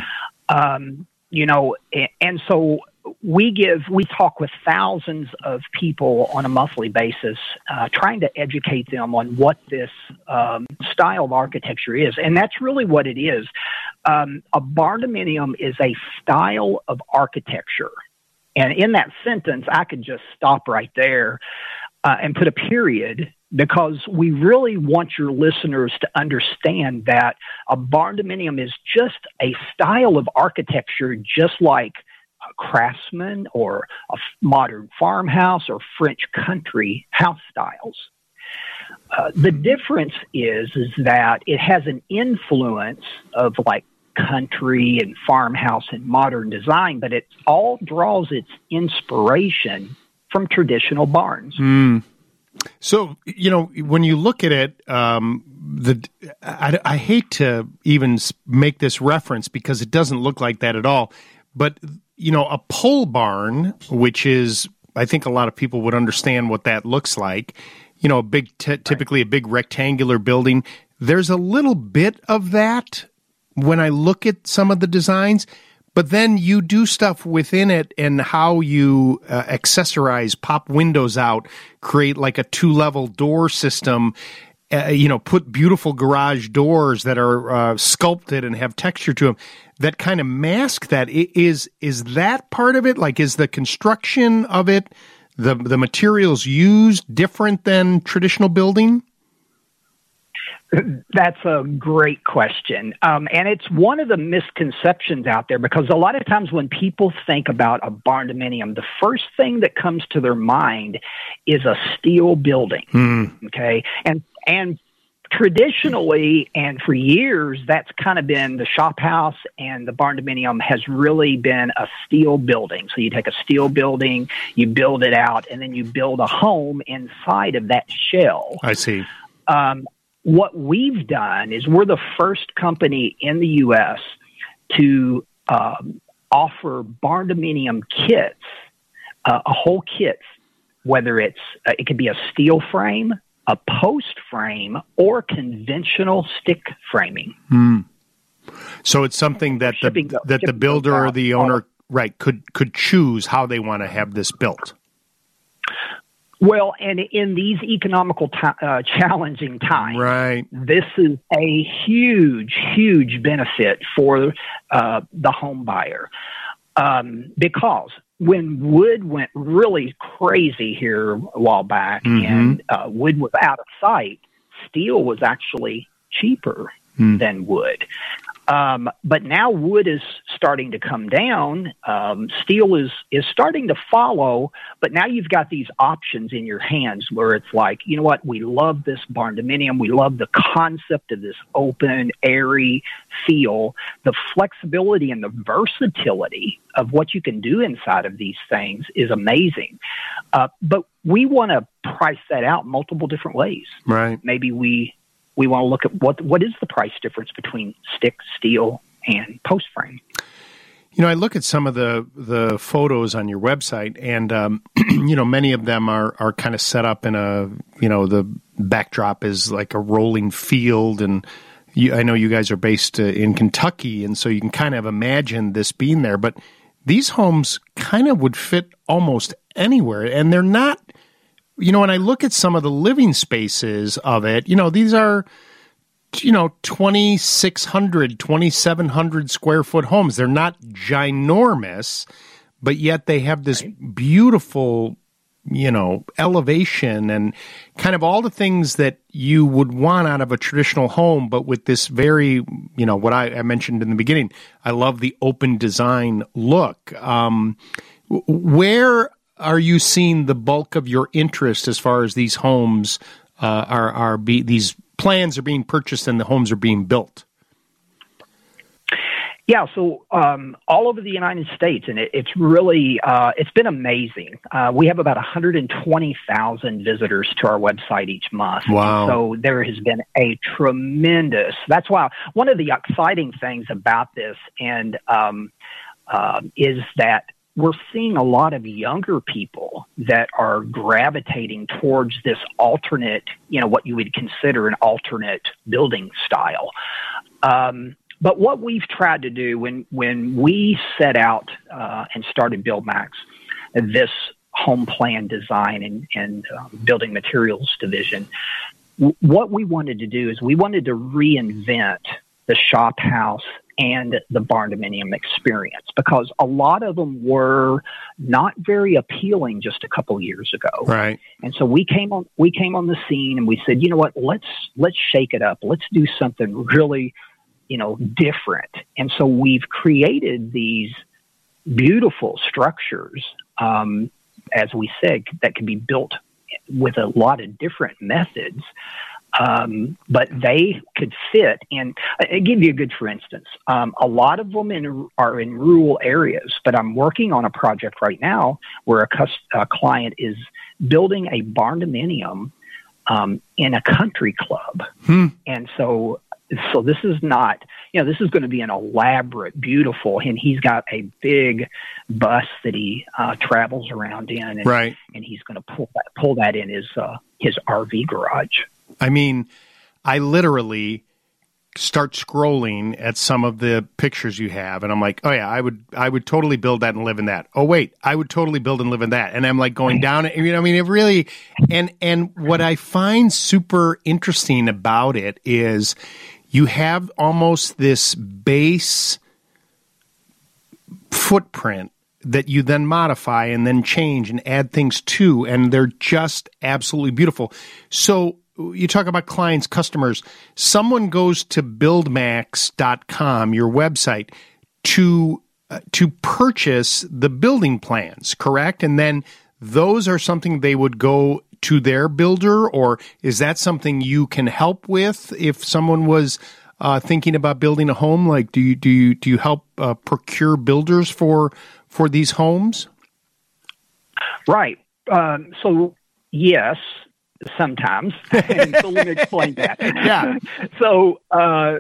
Um, you know, and, and so we give we talk with thousands of people on a monthly basis, uh, trying to educate them on what this um, style of architecture is, and that's really what it is. Um, a barndominium is a style of architecture. And in that sentence, I could just stop right there uh, and put a period, because we really want your listeners to understand that a barndominium is just a style of architecture, just like a craftsman or a modern farmhouse or French country house styles. Uh, the difference is, is that it has an influence of like country and farmhouse and modern design, but it all draws its inspiration from traditional barns. Mm. So, you know, when you look at it, um, the I, I hate to even make this reference because it doesn't look like that at all, but, you know, a pole barn, which is, I think a lot of people would understand what that looks like, you know, a big, t- typically a big rectangular building, there's a little bit of that when I look at some of the designs, but then you do stuff within it and how you uh, accessorize, pop windows out, create like a two-level door system, uh, you know, put beautiful garage doors that are uh, sculpted and have texture to them that kind of mask that. Is is that part of it? Like, is the construction of it, the the materials used, different than traditional building? That's a great question. Um, and it's one of the misconceptions out there, because a lot of times when people think about a barndominium, the first thing that comes to their mind is a steel building. Mm. Okay. And, and traditionally, and for years, that's kind of been the shop house, and the barndominium has really been a steel building. So you take a steel building, you build it out, and then you build a home inside of that shell. I see. Um, What we've done is we're the first company in the U S to um, offer barndominium kits, uh, a whole kit, whether it's uh, it could be a steel frame, a post frame, or conventional stick framing. Mm. So it's something that the, the that the builder or the owner, right, could could choose how they want to have this built. Well, and in these economical t- uh, challenging times, right. This is a huge, huge benefit for uh, the home buyer um, because when wood went really crazy here a while back mm-hmm. and uh, wood was out of sight, steel was actually cheaper mm. than wood. Um, but now wood is starting to come down. Um, steel is, is starting to follow, but now you've got these options in your hands where it's like, you know what? We love this barndominium. We love the concept of this open, airy feel, the flexibility and the versatility of what you can do inside of these things is amazing. Uh, but we want to price that out multiple different ways. Right. Maybe we, We want to look at what what is the price difference between stick, steel, and post frame. You know, I look at some of the the photos on your website, and um, you know, many of them are are kind of set up in a you know the backdrop is like a rolling field, and you, I know you guys are based in Kentucky, and so you can kind of imagine this being there. But these homes kind of would fit almost anywhere, and they're not. You know, when I look at some of the living spaces of it, you know, these are, you know, twenty-six hundred, twenty-seven hundred square foot homes. They're not ginormous, but yet they have this right. beautiful, you know, elevation and kind of all the things that you would want out of a traditional home, but with this very, you know, what I, I mentioned in the beginning, I love the open design look. Um, where... Are you seeing the bulk of your interest as far as these homes uh, are, are be, these plans are being purchased and the homes are being built? Yeah, so um, all over the United States, and it, it's really, uh, it's been amazing. Uh, we have about one hundred twenty thousand visitors to our website each month. Wow. So there has been a tremendous, that's why one of the exciting things about this and um, uh, is that we're seeing a lot of younger people that are gravitating towards this alternate, you know, what you would consider an alternate building style. Um, but what we've tried to do when when we set out uh, and started BuildMax, this home plan design and, and uh, building materials division, w- what we wanted to do is we wanted to reinvent the shop house and the barndominium experience, because a lot of them were not very appealing just a couple years ago. Right. And so we came on, we came on the scene and we said, you know what, let's, let's shake it up. Let's do something really, you know, different. And so we've created these beautiful structures, um, as we said, that can be built with a lot of different methods. Um, but they could fit in. I'll give you a good, for instance, um, a lot of them in, are in rural areas, but I'm working on a project right now where a, cus- a client is building a barndominium, um, in a country club. Hmm. And so, so this is not, you know, this is going to be an elaborate, beautiful, and he's got a big bus that he, uh, travels around in and, right. and he's going to pull that, pull that in his, uh, his R V garage. I mean, I literally start scrolling at some of the pictures you have, and I'm like, oh, yeah, I would I would totally build that and live in that. Oh, wait, I would totally build and live in that. And I'm like going down. You know, I mean, it really – and and what I find super interesting about it is you have almost this base footprint that you then modify and then change and add things to, and they're just absolutely beautiful. So you talk about clients, customers. Someone goes to build max dot com, your website, to uh, to purchase the building plans, correct? And then those are something they would go to their builder, or is that something you can help with if someone was uh, thinking about building a home? Like, do you do you, do you help uh, procure builders for for these homes? Right. Um, so, yes, sometimes. So let me explain that. Yeah. So uh,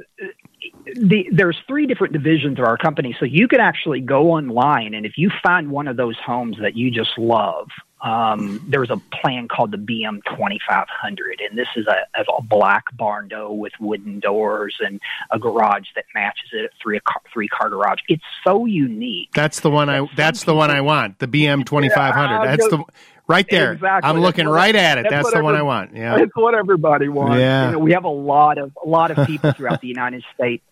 the, there's three different divisions of our company. So you can actually go online, and if you find one of those homes that you just love, um, there's a plan called the B M twenty-five hundred, and this is a, a black barn dough with wooden doors and a garage that matches it, a three car, three car garage. It's so unique. That's the one I. That's the one I want. The B M twenty-five hundred. That's the Right there. Exactly. I'm looking right at it. That's, that's the one I want. Yeah. That's what everybody wants. Yeah. You know, we have a lot of a lot of people throughout the United States.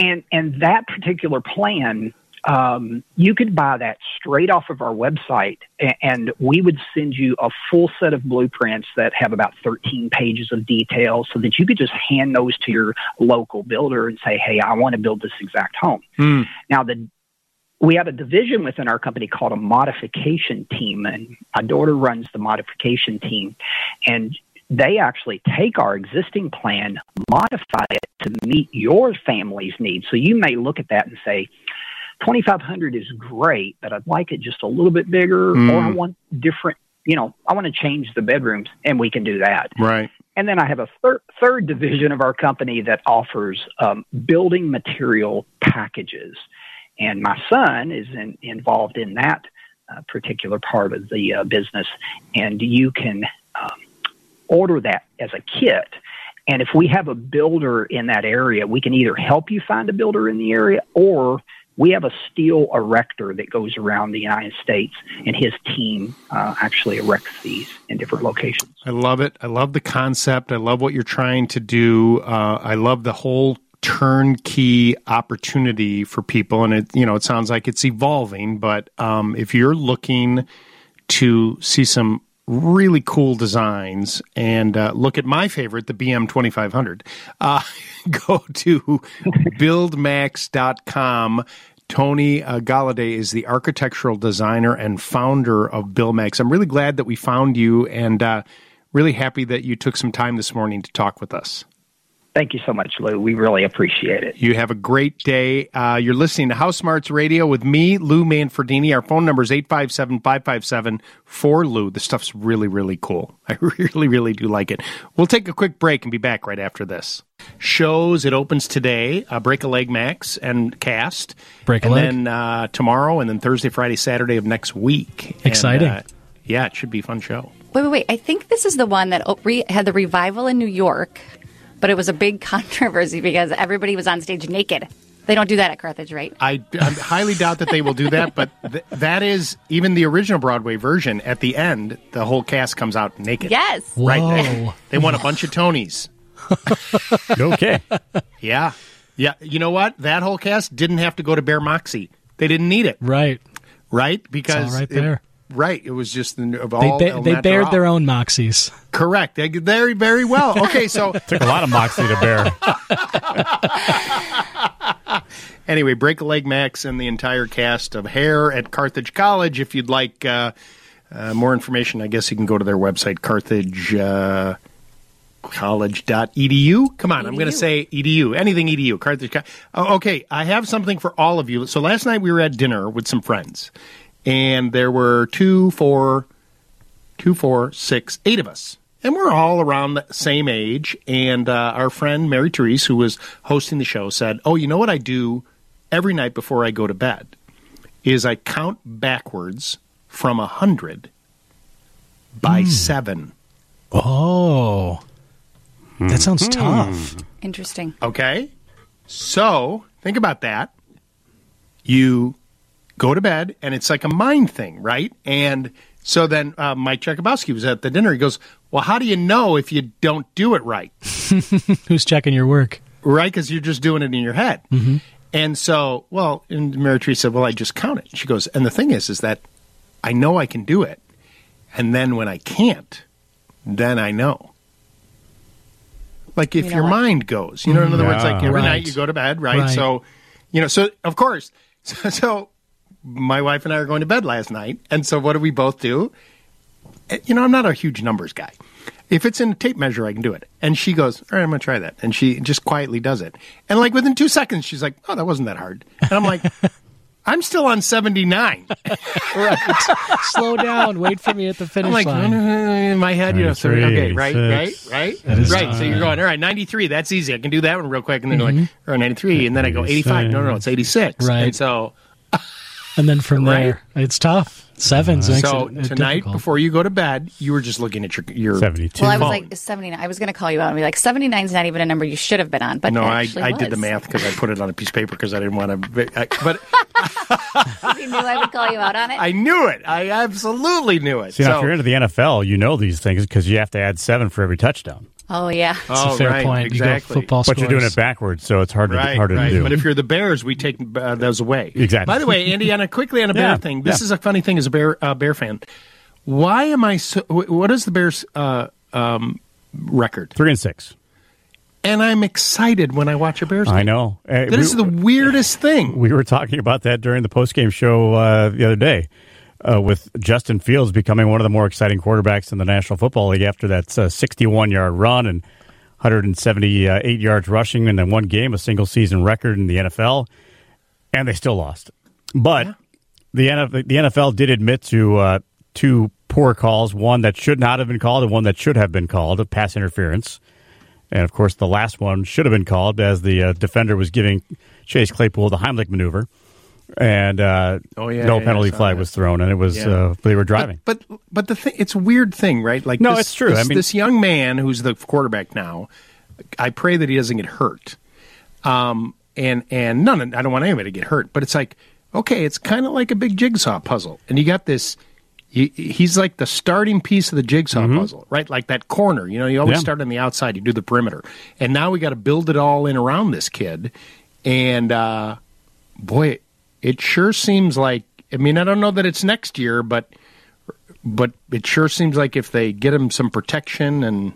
And and that particular plan, um, you could buy that straight off of our website, and, and we would send you a full set of blueprints that have about thirteen pages of detail so that you could just hand those to your local builder and say, hey, I want to build this exact home. Mm. Now, the we have a division within our company called a modification team, and my daughter runs the modification team, and they actually take our existing plan, modify it to meet your family's needs. So you may look at that and say, twenty-five hundred is great, but I'd like it just a little bit bigger, mm. or I want different, you know, I want to change the bedrooms, and we can do that. Right. And then I have a thir- third division of our company that offers um, building material packages. And my son is in, involved in that uh, particular part of the uh, business. And you can um, order that as a kit. And if we have a builder in that area, we can either help you find a builder in the area, or we have a steel erector that goes around the United States, and his team uh, actually erects these in different locations. I love it. I love the concept. I love what you're trying to do. Uh, I love the whole turnkey opportunity for people, and it you know it sounds like it's evolving, but um if you're looking to see some really cool designs and uh, look at my favorite, the B M twenty-five hundred, uh go to build max dot com. Tony uh, Galladay is the architectural designer and founder of BuildMax. I'm really glad that we found you, and uh really happy that you took some time this morning to talk with us. Thank you so much, Lou. We really appreciate it. You have a great day. Uh, you're listening to House Smarts Radio with me, Lou Manfredini. Our phone number is eight five seven, five five seven, four L O U. The stuff's really, really cool. I really, really do like it. We'll take a quick break and be back right after this. Shows, it opens today, uh, Break a Leg Max and Cast. Break a Leg. And then uh, tomorrow, and then Thursday, Friday, Saturday of next week. Exciting. And, uh, yeah, it should be a fun show. Wait, wait, wait. I think this is the one that had the revival in New York. But it was a big controversy because everybody was on stage naked. They don't do that at Carthage, right? I, I highly doubt that they will do that, but th- that is, even the original Broadway version, at the end, the whole cast comes out naked. Yes. Whoa. Right. They, they won a bunch of Tonys. Okay. Yeah. Yeah. You know what? That whole cast didn't have to go to Bear Moxie. They didn't need it. Right. Right? Because it's all right there. It, Right, it was just the, of all. They, ba- they bared their own moxies. Correct, they, very, very well. Okay, so took a lot of moxie to bear. Anyway, Break a Leg Max and the entire cast of Hair at Carthage College. If you'd like uh, uh, more information, I guess you can go to their website, Carthage. Uh, college dot e d u. Come on, E D U. I'm going to say E D U. Anything E D U. Carthage. Oh, okay, I have something for all of you. So last night we were at dinner with some friends. And there were two, four, two, four, six, eight of us. And we're all around the same age. And uh, our friend, Mary Therese, who was hosting the show, said, oh, you know what I do every night before I go to bed is I count backwards from one hundred by mm. seven. Oh. Mm. That sounds mm. tough. Interesting. Okay. So think about that. You go to bed, and it's like a mind thing, right? And so then uh, Mike Jakubowski was at the dinner. He goes, well, how do you know if you don't do it right? Who's checking your work? Right, because you're just doing it in your head. Mm-hmm. And so, well, and Mary Therese said, well, I just count it. She goes, and the thing is, is that I know I can do it. And then when I can't, then I know. Like if you know your what? mind goes, you know, in other yeah, words, like every right. night you go to bed, right? right? So, you know, so of course, so, so my wife and I are going to bed last night, and so what do we both do? You know, I'm not a huge numbers guy. If it's in a tape measure, I can do it. And she goes, all right, I'm going to try that. And she just quietly does it. And like within two seconds, she's like, oh, that wasn't that hard. And I'm like, I'm still on seventy-nine. Right. Slow down. Wait for me at the finish line. I'm like, line. In my head, you know, three, okay, right, six, right, right, right. So you're going, all right, ninety-three, that's easy. I can do that one real quick. And then mm-hmm. you're like, all right, ninety-three. And then I go, eighty-five. No, no, it's eighty-six. Right. And so And then from right. there, it's tough. Sevens. Uh, so it, it tonight, difficult. Before you go to bed, you were just looking at your, your seventy-two. Well, I was phone. Like seventy-nine. I was going to call you out and be like, seventy-nine is not even a number you should have been on. But no, I, I did the math because I put it on a piece of paper because I didn't want to. But you knew I would call you out on it. I knew it. I absolutely knew it. See, so, now, if you're into the N F L, you know these things because you have to add seven for every touchdown. Oh, yeah. That's oh, a fair right, point. Exactly. You football but you're doing it backwards, so it's hard to, right, harder right. to do. But if you're the Bears, we take uh, those away. Exactly. By the way, Indiana, quickly on a Bear yeah, thing. This yeah. is a funny thing as a Bear uh, Bear fan. Why am I so... What is the Bears' uh, um, record? Three and six. And I'm excited when I watch a Bears game. I know. Uh, that we, is the weirdest thing. We were talking about that during the postgame show uh, the other day. Uh, with Justin Fields becoming one of the more exciting quarterbacks in the National Football League after that sixty-one-yard uh, run and one hundred seventy-eight yards rushing, and then one game, a single-season record in the N F L, and they still lost. But yeah. the, N F- the N F L did admit to uh, two poor calls, one that should not have been called and one that should have been called, of pass interference. And, of course, the last one should have been called as the uh, defender was giving Chase Claypool the Heimlich maneuver. And uh, oh, yeah, no yeah, penalty flag that. was thrown, and it was yeah. uh, they were driving. But but, but the thing, it's a weird thing, right? Like no, this, it's true. This, I mean, this young man who's the quarterback now, I pray that he doesn't get hurt. Um, and and none, I don't want anybody to get hurt. But it's like, okay, it's kind of like a big jigsaw puzzle, and you got this. You, he's like the starting piece of the jigsaw mm-hmm. puzzle, right? Like that corner. You know, you always yeah. start on the outside. You do the perimeter, and now we got to build it all in around this kid. And uh, boy. It sure seems like, I mean, I don't know that it's next year, but but it sure seems like if they get him some protection and,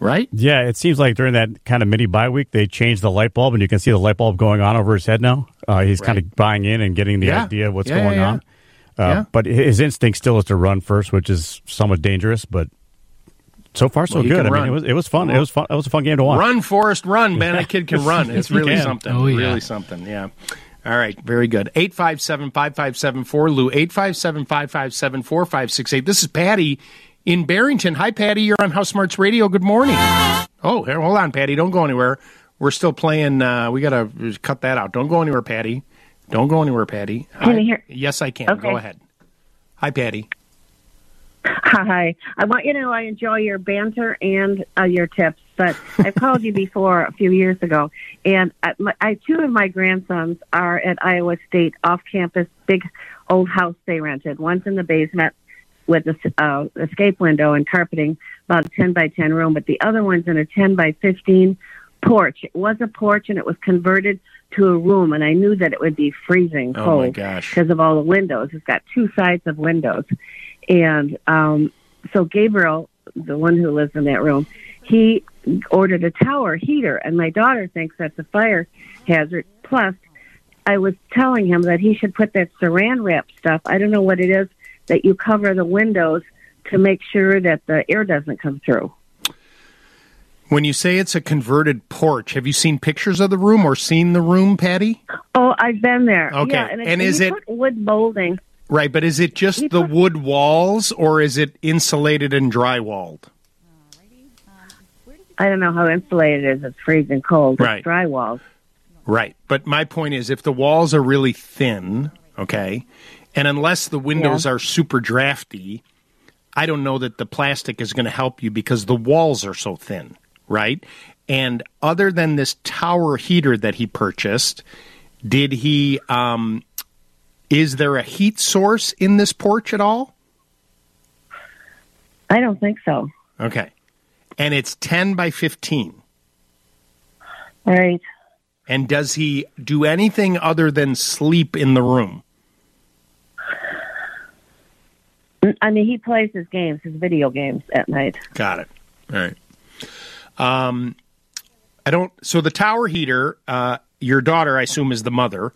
right? Yeah, it seems like during that kind of mini bye week, they changed the light bulb, and you can see the light bulb going on over his head now. Uh, he's right. kind of buying in and getting the yeah. idea of what's yeah, going yeah, yeah. on. Uh, yeah. But his instinct still is to run first, which is somewhat dangerous, but so far so well, good. I run. mean, it was, it was fun. It was fun. It was a fun game to watch. Run, Forrest, run, man. That kid can run. It's really something. Oh, yeah. Really something, yeah. All right, very good. eight five seven, five five seven four, Lou, eight five seven, five five seven, four five six eight. This is Patty in Barrington. Hi, Patty. You're on House Smarts Radio. Good morning. Oh, here, hold on, Patty. Don't go anywhere. We're still playing. Uh, we got to cut that out. Don't go anywhere, Patty. Don't go anywhere, Patty. Hi. Can you hear? Yes, I can. Okay. Go ahead. Hi, Patty. Hi. I want you to know I enjoy your banter and uh, your tips. But I've called you before a few years ago, and I, I, two of my grandsons are at Iowa State off-campus, big old house they rented. One's in the basement with an uh, escape window and carpeting, about a ten by ten room, but the other one's in a ten by fifteen porch. It was a porch, and it was converted to a room, and I knew that it would be freezing cold oh my gosh. because of all the windows. It's got two sides of windows. And um, so Gabriel, the one who lives in that room, he ordered a tower heater, and my daughter thinks that's a fire hazard. Plus, I was telling him that he should put that saran wrap stuff, I don't know what it is, that you cover the windows to make sure that the air doesn't come through. When you say it's a converted porch, have you seen pictures of the room or seen the room, Patty? Oh, I've been there. Okay, yeah, and, it, and is it put wood molding? Right, but is it just he the put... wood walls, or is it insulated and drywalled? I don't know how insulated it is. It's freezing cold. Right. It's drywall. Right. But my point is, if the walls are really thin, okay, and unless the windows yeah. are super drafty, I don't know that the plastic is going to help you because the walls are so thin, right? And other than this tower heater that he purchased, did he, um, is there a heat source in this porch at all? I don't think so. Okay. And it's ten by fifteen. Right. And does he do anything other than sleep in the room? I mean, he plays his games, his video games at night. Got it. All right. Um, I don't. So the tower heater, uh, your daughter, I assume, is the mother.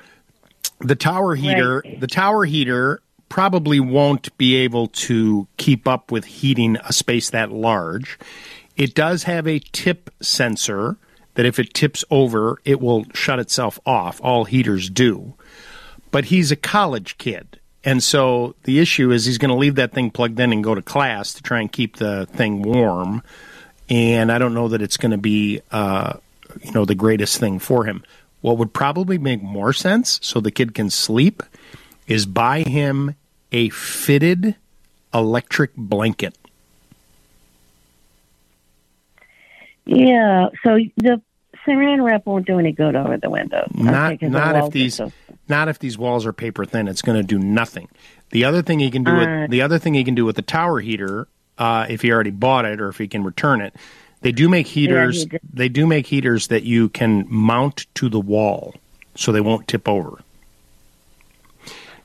The tower heater, right. the tower heater probably won't be able to keep up with heating a space that large. It does have a tip sensor that if it tips over, it will shut itself off. All heaters do. But he's a college kid. And so the issue is he's going to leave that thing plugged in and go to class to try and keep the thing warm. And I don't know that it's going to be, uh, you know, the greatest thing for him. What would probably make more sense so the kid can sleep is buy him a fitted electric blanket. Yeah, so the Saran wrap won't do any good over the window. Not, not the if these, so. not if these walls are paper thin. It's going to do nothing. The other thing he can do, uh, with, the other thing he can do with the tower heater, uh, if he already bought it or if he can return it, they do make heaters. Yeah, they do make heaters that you can mount to the wall, so they won't tip over.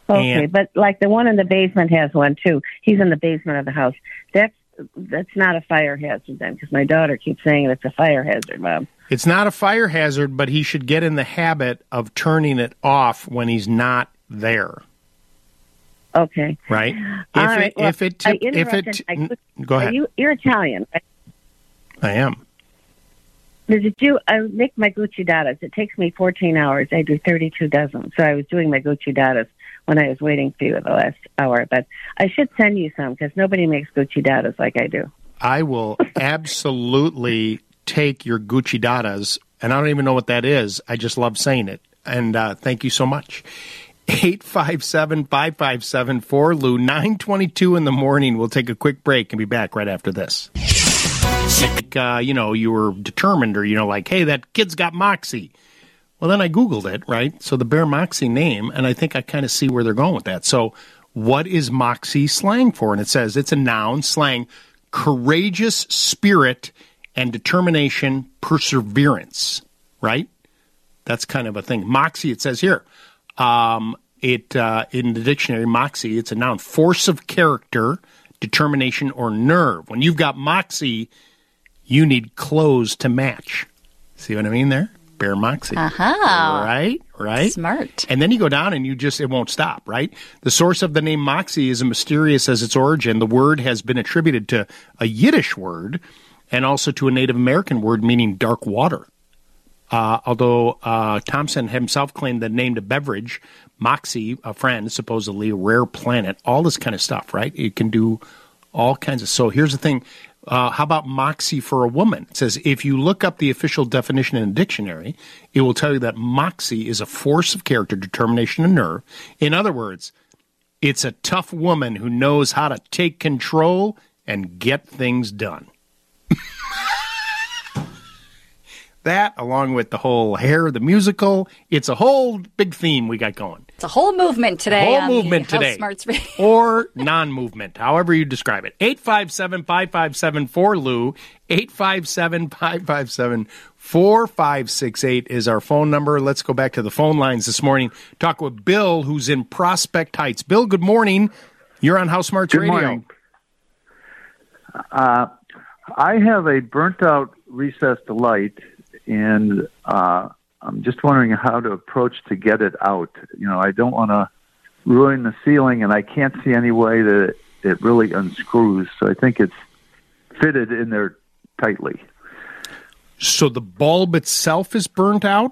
Okay, and, but like the one in the basement has one too. He's in the basement of the house. That's that's not a fire hazard then, because my daughter keeps saying it's a fire hazard, Bob. It's not a fire hazard, but he should get in the habit of turning it off when he's not there. Okay. Right. If All right, it, well, if it, tip, if it, I, go ahead. Are you, you're Italian, right? I am. Does it do, I make my gucidatas. It takes me fourteen hours. I do thirty-two dozen. So I was doing my gucidatas when I was waiting for you the last hour. But I should send you some because nobody makes gucidatas like I do. I will absolutely take your gucidatas. And I don't even know what that is. I just love saying it. And uh, thank you so much. eight five seven, five five seven, four L O U, nine twenty-two in the morning. We'll take a quick break and be back right after this. Like, uh, you know, you were determined, or, you know, like, hey, that kid's got moxie. Well, then I Googled it, right? So the Bear Moxie name, and I think I kind of see where they're going with that. So what is moxie slang for? And it says it's a noun, slang, courageous spirit and determination, perseverance, right? That's kind of a thing. Moxie, it says here. Um, it uh, in the dictionary, moxie, it's a noun, force of character, determination, or nerve. When you've got moxie, you need clothes to match. See what I mean there? Bear Moxie. Uh-huh. Right? Right? Smart. And then you go down and you just, it won't stop, right? The source of the name moxie is as mysterious as its origin. The word has been attributed to a Yiddish word and also to a Native American word meaning dark water. Uh, although uh, Thompson himself claimed the name to beverage, moxie, a friend, supposedly a rare planet, all this kind of stuff, right? It can do all kinds of. So here's the thing. Uh, how about moxie for a woman? It says, if you look up the official definition in a dictionary, it will tell you that moxie is a force of character, determination, and nerve. In other words, it's a tough woman who knows how to take control and get things done. That, along with the whole Hair, the musical, it's a whole big theme we got going. It's a whole movement today. A whole movement today. Or non-movement, however you describe it. eight five seven, five five seven, four L O U, eight five seven, five five seven, four five six eight is our phone number. Let's go back to the phone lines this morning. Talk with Bill, who's in Prospect Heights. Bill, good morning. You're on House Smarts Radio. Good morning. Uh, I have a burnt-out recessed light, and uh, I'm just wondering how to approach to get it out. You know, I don't want to ruin the ceiling, and I can't see any way that it really unscrews. So I think it's fitted in there tightly. So the bulb itself is burnt out?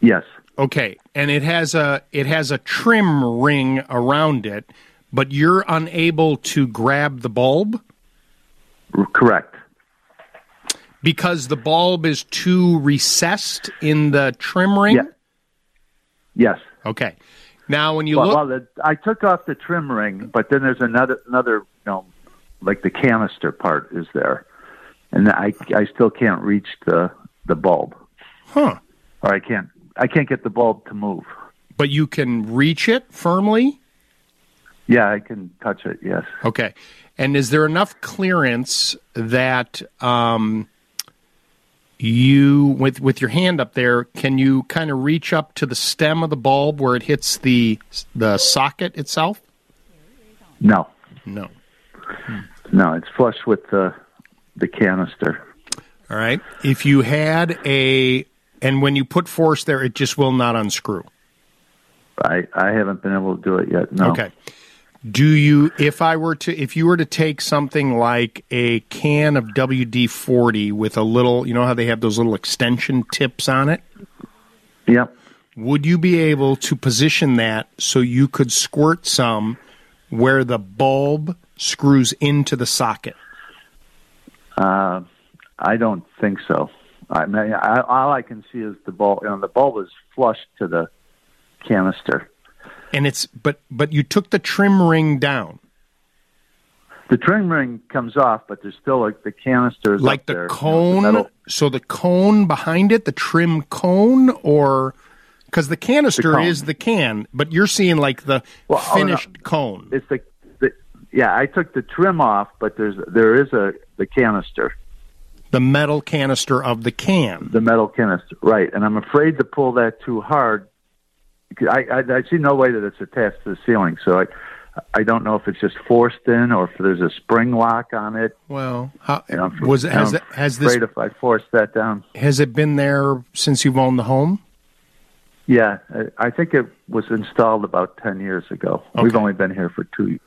Yes. Okay, and it has a it has a trim ring around it, but you're unable to grab the bulb? Correct. Because the bulb is too recessed in the trim ring? Yeah. Yes. Okay. Now, when you well, look... Well, the, I took off the trim ring, but then there's another, another, you know, like the canister part is there. And I, I still can't reach the, the bulb. Huh. Or I can't, I can't get the bulb to move. But you can reach it firmly? Yeah, I can touch it, yes. Okay. And is there enough clearance that... Um, You, with, with your hand up there, can you kind of reach up to the stem of the bulb where it hits the the socket itself? No. No. Hmm. No, it's flush with the the canister. All right. If you had a, and when you put force there, it just will not unscrew. I, I haven't been able to do it yet, no. Okay. Do you, if I were to, if you were to take something like a can of W D forty with a little, you know how they have those little extension tips on it? Yep. Would you be able to position that so you could squirt some where the bulb screws into the socket? Uh, I don't think so. I mean, I, all I can see is the bulb, and you know, the bulb is flush to the canister. And it's but but you took the trim ring down. The trim ring comes off, but there's still like the canisters like up the there, cone. You know, the so the cone behind it, the trim cone, or because the canister the is the can, but you're seeing like the well, finished oh, no. cone. It's the, the yeah. I took the trim off, but there's there is a the canister, the metal canister of the can, the metal canister, right? And I'm afraid to pull that too hard. I, I, I see no way that it's attached to the ceiling, so I. I don't know if it's just forced in or if there's a spring lock on it. Well, how, you know, was I'm has, has this afraid if I force that down? Has it been there since you've owned the home? Yeah, I think it was installed about ten years ago. Okay. We've only been here for two years.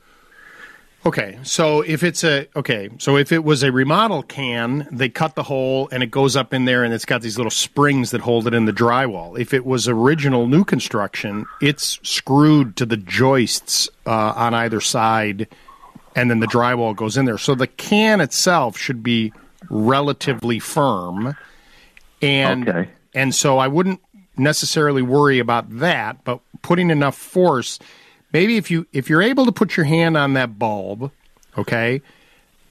Okay, so if it's a okay, so if it was a remodel can, they cut the hole and it goes up in there and it's got these little springs that hold it in the drywall. If it was original new construction, it's screwed to the joists uh, on either side, and then the drywall goes in there. So the can itself should be relatively firm, and okay. and so I wouldn't necessarily worry about that, but putting enough force. Maybe if you if you're able to put your hand on that bulb, okay,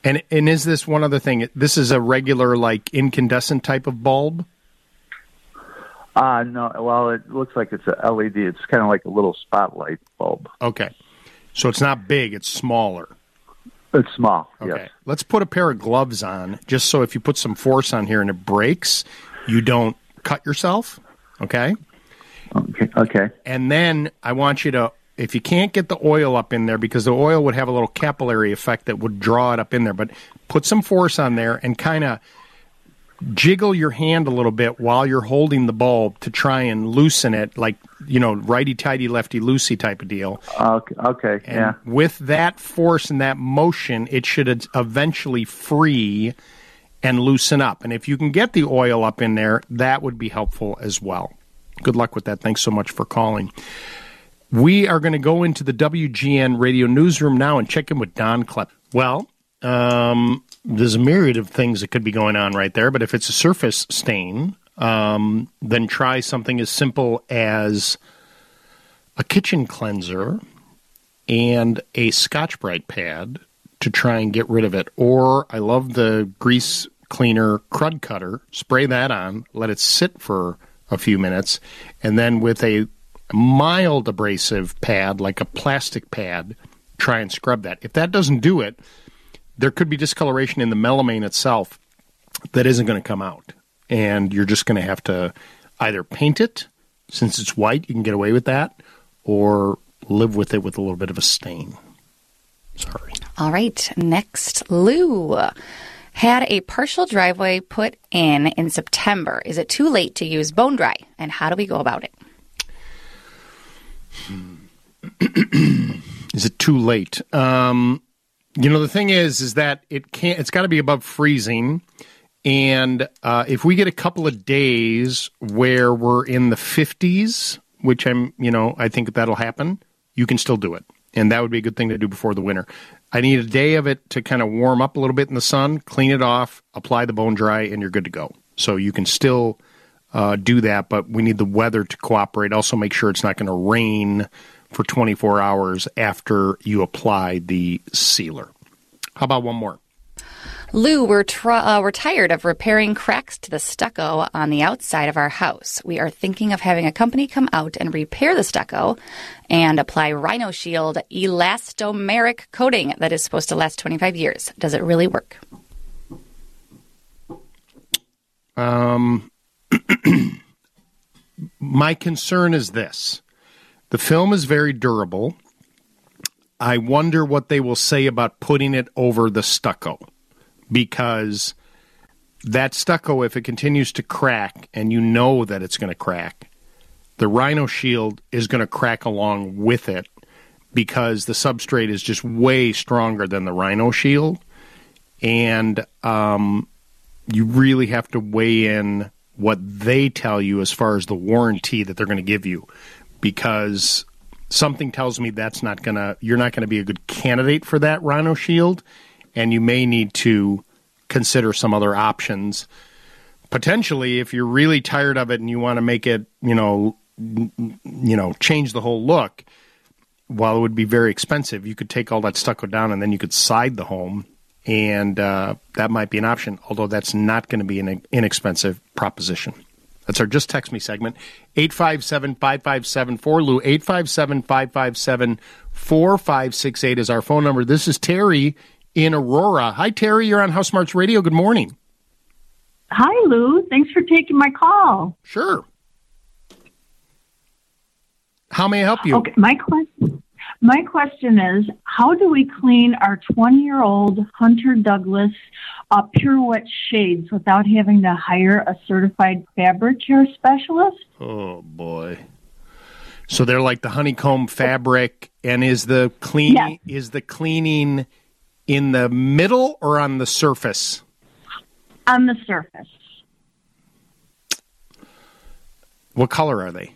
and and is this one other thing? This is a regular like incandescent type of bulb. Uh no. Well, it looks like it's a L E D. It's kind of like a little spotlight bulb. Okay, so it's not big. It's smaller. It's small. Okay. Yes. Let's put a pair of gloves on, just so if you put some force on here and it breaks, you don't cut yourself. Okay. Okay. Okay. And then I want you to. If you can't get the oil up in there, because the oil would have a little capillary effect that would draw it up in there, but put some force on there and kind of jiggle your hand a little bit while you're holding the bulb to try and loosen it, like, you know, righty-tighty, lefty-loosey type of deal. Okay, okay and yeah. With that force and that motion, it should eventually free and loosen up. And if you can get the oil up in there, that would be helpful as well. Good luck with that. Thanks so much for calling. We are going to go into the W G N Radio newsroom now and check in with Don Klepp. Well, um, there's a myriad of things that could be going on right there, but if it's a surface stain, um, then try something as simple as a kitchen cleanser and a Scotch-Brite pad to try and get rid of it. Or I love the grease cleaner crud cutter. Spray that on, let it sit for a few minutes, and then with a mild abrasive pad, like a plastic pad, try and scrub that. If that doesn't do it, there could be discoloration in the melamine itself that isn't going to come out. And you're just going to have to either paint it, since it's white, you can get away with that, or live with it with a little bit of a stain. Sorry. All right. Next, Lou. Had a partial driveway put in in September. Is it too late to use Bone Dry? And how do we go about it? Is it too late? Um, you know, the thing is, is that it can't, it's got to be above freezing. And uh, if we get a couple of days where we're in the fifties, which I'm, you know, I think that'll happen, you can still do it. And that would be a good thing to do before the winter. I need a day of it to kind of warm up a little bit in the sun, clean it off, apply the Bone Dry, and you're good to go. So you can still Uh, do that, but we need the weather to cooperate. Also, make sure it's not going to rain for twenty-four hours after you apply the sealer. How about one more? Lou, we're, tr- uh, we're tired of repairing cracks to the stucco on the outside of our house. We are thinking of having a company come out and repair the stucco and apply Rhino Shield elastomeric coating that is supposed to last twenty-five years. Does it really work? Um... My concern is this. The film is very durable. I wonder what they will say about putting it over the stucco, because that stucco, if it continues to crack, and you know that it's going to crack, the Rhino Shield is going to crack along with it because the substrate is just way stronger than the Rhino Shield. And um, you really have to weigh in what they tell you as far as the warranty that they're going to give you, because something tells me that's not going to, you're not going to be a good candidate for that Rhino Shield, and you may need to consider some other options. Potentially, if you're really tired of it and you want to make it, you know, you know, change the whole look, while it would be very expensive, you could take all that stucco down and then you could side the home, and uh, that might be an option, although that's not going to be an inexpensive proposition. That's our Just Text Me segment, eight five seven, five five seven, four Lou, eight five seven, five five seven, four five six eight is our phone number. This is Terry in Aurora. Hi, Terry. You're on House Smarts Radio. Good morning. Hi, Lou. Thanks for taking my call. Sure. How may I help you? Okay, my question, my question is, how do we clean our twenty-year-old Hunter Douglas uh, Pure Wet shades without having to hire a certified fabric care specialist? Oh, boy. So they're like the honeycomb fabric, and is the clean, yes. is the cleaning in the middle or on the surface? On the surface. What color are they?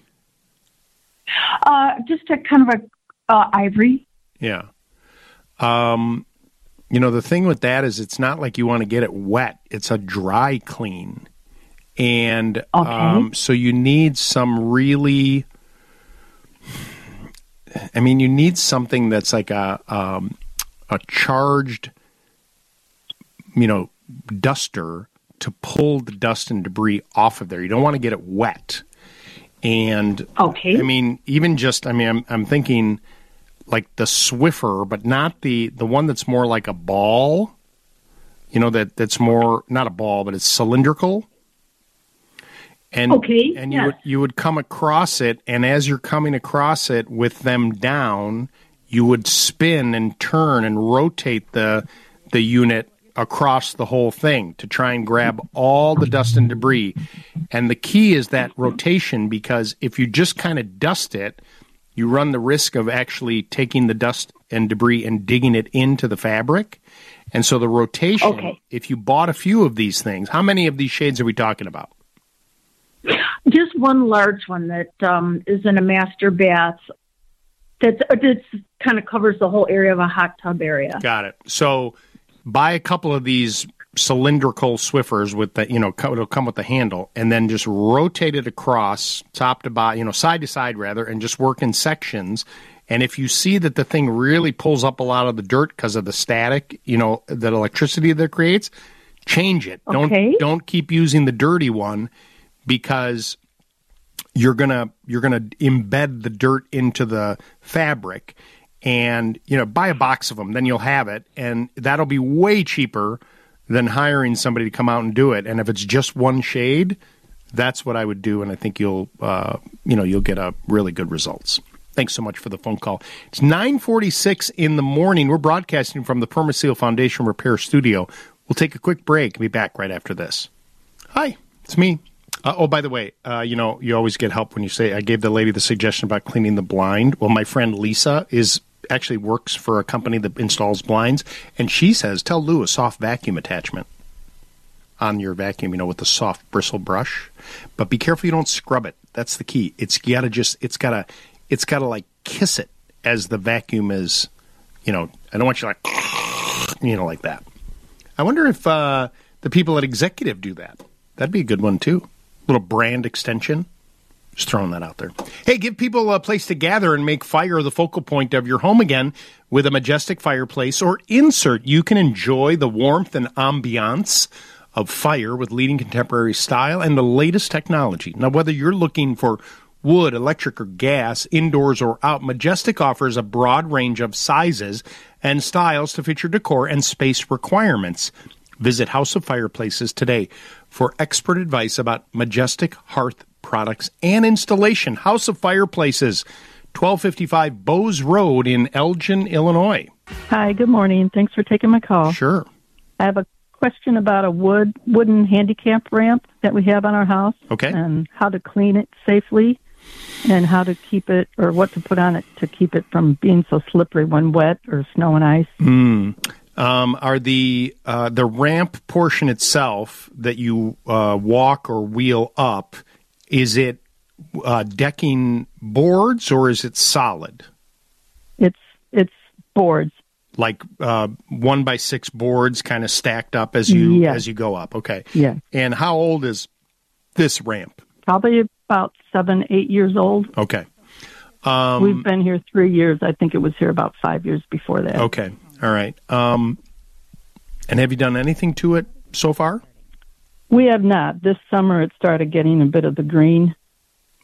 Uh, just a kind of a uh, ivory. Yeah. Um, you know, the thing with that is it's not like you want to get it wet. It's a dry clean. And okay. um, so you need some really, I mean, you need something that's like a um, a charged, you know, duster to pull the dust and debris off of there. You don't want to get it wet. And okay. I mean, even just, I mean, I'm, I'm thinking like the Swiffer, but not the, the one that's more like a ball, you know, that, that's more, not a ball, but it's cylindrical. And, okay. and yes. you would, you would come across it. And as you're coming across it with them down, you would spin and turn and rotate the, the unit across the whole thing to try and grab all the dust and debris. And the key is that rotation, because if you just kind of dust it, you run the risk of actually taking the dust and debris and digging it into the fabric. And so the rotation, okay. if you bought a few of these things, how many of these shades are we talking about? Just one large one that um, is in a master bath. That's, that's kind of covers the whole area of a hot tub area. Got it. So buy a couple of these cylindrical Swiffers with the, you know, it'll come with the handle, and then just rotate it across top to bottom, you know, side to side rather, and just work in sections. And if you see that the thing really pulls up a lot of the dirt because of the static, you know, that electricity that it creates, change it. Okay. Don't don't keep using the dirty one, because you're gonna you're gonna embed the dirt into the fabric. And, you know, buy a box of them, then you'll have it. And that'll be way cheaper than hiring somebody to come out and do it. And if it's just one shade, that's what I would do. And I think you'll, uh, you know, you'll get a really good results. Thanks so much for the phone call. It's nine forty-six in the morning. We're broadcasting from the Permaseal Foundation Repair Studio. We'll take a quick break. Be back right after this. Hi, it's me. Uh, oh, by the way, uh, you know, you always get help when you say, I gave the lady the suggestion about cleaning the blind. Well, my friend Lisa is... actually works for a company that installs blinds, and she says, tell Lou a soft vacuum attachment on your vacuum, you know, with the soft bristle brush. But be careful you don't scrub it. That's the key. It's got to just, it's got to, it's got to like kiss it as the vacuum is, you know, I don't want you like, you know, like that. I wonder if uh, the people at Executive do that. That'd be a good one too. Little brand extension. Just throwing that out there. Hey, give people a place to gather and make fire the focal point of your home again with a majestic fireplace or insert. You can enjoy the warmth and ambiance of fire with leading contemporary style and the latest technology. Now, whether you're looking for wood, electric, or gas, indoors or out, Majestic offers a broad range of sizes and styles to fit your decor and space requirements. Visit House of Fireplaces today for expert advice about Majestic Hearth products and installation. House of Fireplaces, twelve fifty-five Bowes Road in Elgin, Illinois. Hi, good morning. Thanks for taking my call. Sure. I have a question about a wood wooden handicap ramp that we have on our house. Okay. And how to clean it safely and how to keep it, or what to put on it to keep it from being so slippery when wet or snow and ice. Mm. Um, are the uh, the ramp portion itself that you uh, walk or wheel up, is it uh, decking boards or is it solid? It's it's boards, like uh, one by six boards, kind of stacked up as you yeah. as you go up. Okay, yeah. And how old is this ramp? Probably about seven, eight years old. Okay. Um, We've been here three years. I think it was here about five years before that. Okay. All right. Um, and have you done anything to it so far? We have not. This summer it started getting a bit of the green.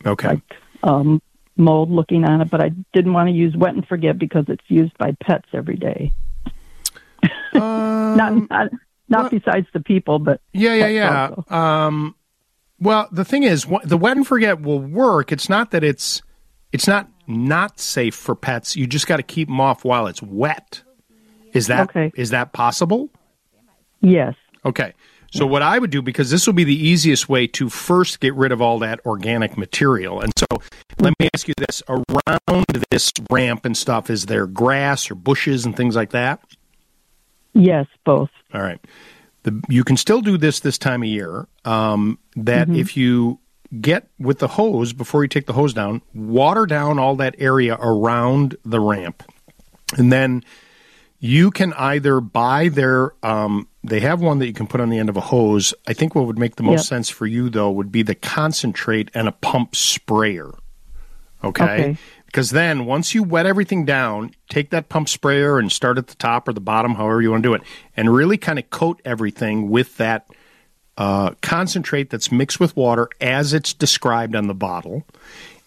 Okay. Like, um, mold looking on it, but I didn't want to use Wet and Forget because it's used by pets every day. Um, not not, not well, besides the people, but yeah, yeah, yeah. Also. Um, well, the thing is, the Wet and Forget will work. It's not that it's it's not not safe for pets. You just got to keep them off while it's wet. Is that okay. Is that possible? Yes. Okay. So what I would do, because this will be the easiest way to first get rid of all that organic material. And so let me ask you this. Around this ramp and stuff, is there grass or bushes and things like that? Yes, both. All right. The, you can still do this this time of year, um, that mm-hmm. if you get with the hose, before you take the hose down, water down all that area around the ramp. And then you can either buy their... Um, They have one that you can put on the end of a hose. I think what would make the most yep. sense for you, though, would be the concentrate and a pump sprayer, okay? okay? Because then once you wet everything down, take that pump sprayer and start at the top or the bottom, however you want to do it, and really kind of coat everything with that uh, concentrate that's mixed with water as it's described on the bottle,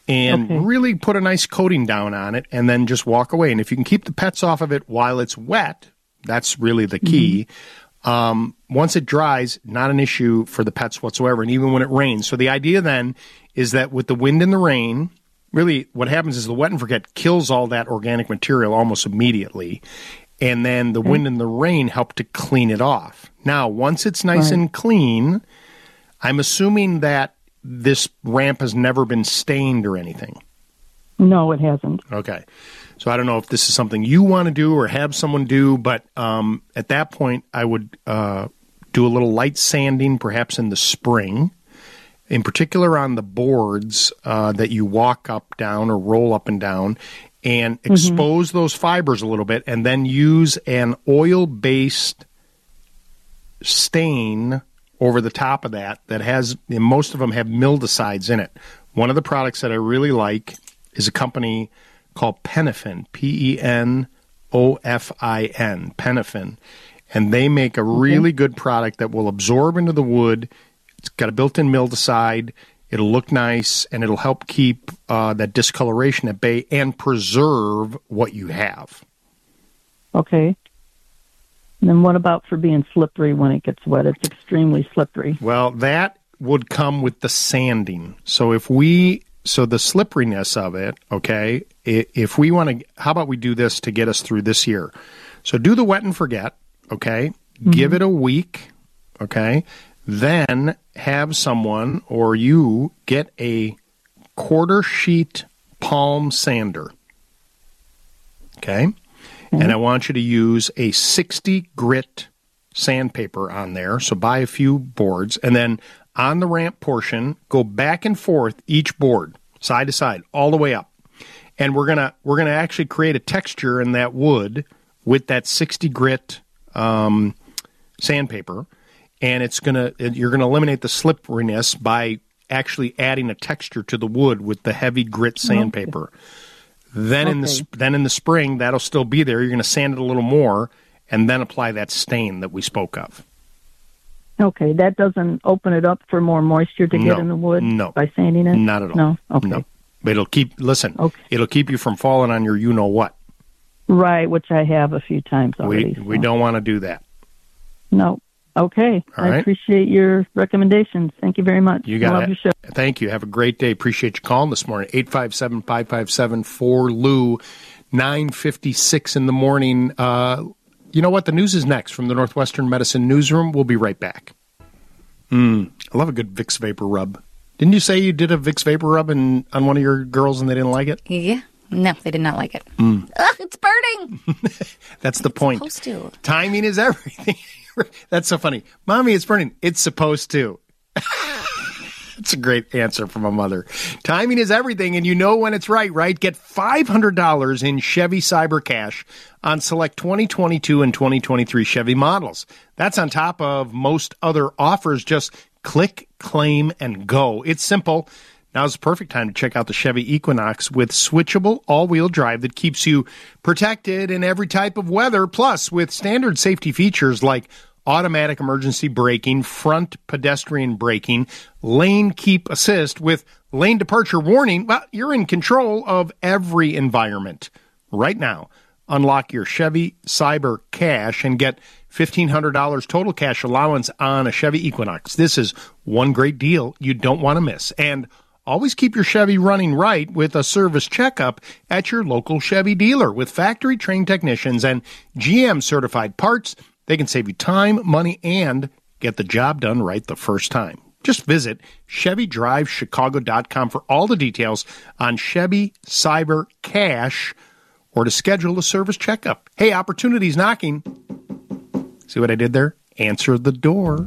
and okay. really put a nice coating down on it and then just walk away. And if you can keep the pets off of it while it's wet, that's really the key. Mm-hmm. Um, once it dries, not an issue for the pets whatsoever, and even when it rains. So the idea then is that with the wind and the rain, really what happens is the Wet and Forget kills all that organic material almost immediately, and then the okay. wind and the rain help to clean it off. Now, once it's nice right. and clean, I'm assuming that this ramp has never been stained or anything. No, it hasn't. Okay. So I don't know if this is something you want to do or have someone do, but um, at that point, I would uh, do a little light sanding, perhaps in the spring, in particular on the boards uh, that you walk up, down, or roll up and down, and expose mm-hmm. those fibers a little bit, and then use an oil-based stain over the top of that that has, and most of them have mildicides in it. One of the products that I really like is a company called Penofin, P E N O F I N, Penofin. And they make a really okay. good product that will absorb into the wood. It's got a built-in mildicide. It'll look nice, and it'll help keep uh, that discoloration at bay and preserve what you have. Okay. And then what about for being slippery when it gets wet? It's extremely slippery. Well, that would come with the sanding. So if we... So the slipperiness of it, okay, if we want to, how about we do this to get us through this year? So do the Wet and Forget, okay? Mm-hmm. Give it a week, okay? Then have someone or you get a quarter sheet palm sander, okay? Mm-hmm. And I want you to use a sixty grit sandpaper on there. So buy a few boards and then on the ramp portion, go back and forth each board, side to side, all the way up. And we're gonna we're gonna actually create a texture in that wood with that sixty grit um, sandpaper, and it's gonna you're gonna eliminate the slipperiness by actually adding a texture to the wood with the heavy grit sandpaper. Okay. Then okay. in the then in the spring, that'll still be there. You're gonna sand it a little more, and then apply that stain that we spoke of. Okay, that doesn't open it up for more moisture to no, get in the wood no, by sanding it? Not at all. No? Okay. No. But it'll keep, listen, okay. it'll keep you from falling on your you-know-what. Right, which I have a few times already. We, so. we don't want to do that. No. Okay. All I right. appreciate your recommendations. Thank you very much. You got Love it. Your show. Thank you. Have a great day. Appreciate you calling this morning. eight five seven, five five seven, four L O U, nine fifty-six in the morning. Uh... You know what? The news is next from the Northwestern Medicine Newsroom. We'll be right back. Mm, I love a good Vicks Vapor Rub. Didn't you say you did a Vicks Vapor Rub in, on one of your girls and they didn't like it? Yeah. No, they did not like it. Mm. Ugh, it's burning. That's the it's point. It's supposed to. Timing is everything. That's so funny. Mommy, it's burning. It's supposed to. That's a great answer from a mother. Timing is everything, and you know when it's right, right? Get five hundred dollars in Chevy Cyber Cash on select twenty twenty-two and twenty twenty-three Chevy models. That's on top of most other offers. Just click, claim, and go. It's simple. Now's the perfect time to check out the Chevy Equinox with switchable all-wheel drive that keeps you protected in every type of weather, plus with standard safety features like automatic emergency braking, front pedestrian braking, lane keep assist with lane departure warning. Well, you're in control of every environment. Right now, unlock your Chevy Cyber Cash and get fifteen hundred dollars total cash allowance on a Chevy Equinox. This is one great deal you don't want to miss. And always keep your Chevy running right with a service checkup at your local Chevy dealer. With factory-trained technicians and G M-certified parts, they can save you time, money, and get the job done right the first time. Just visit Chevy Drive Chicago dot com for all the details on Chevy Cyber Cash or to schedule a service checkup. Hey, opportunity's knocking. See what I did there? Answer the door.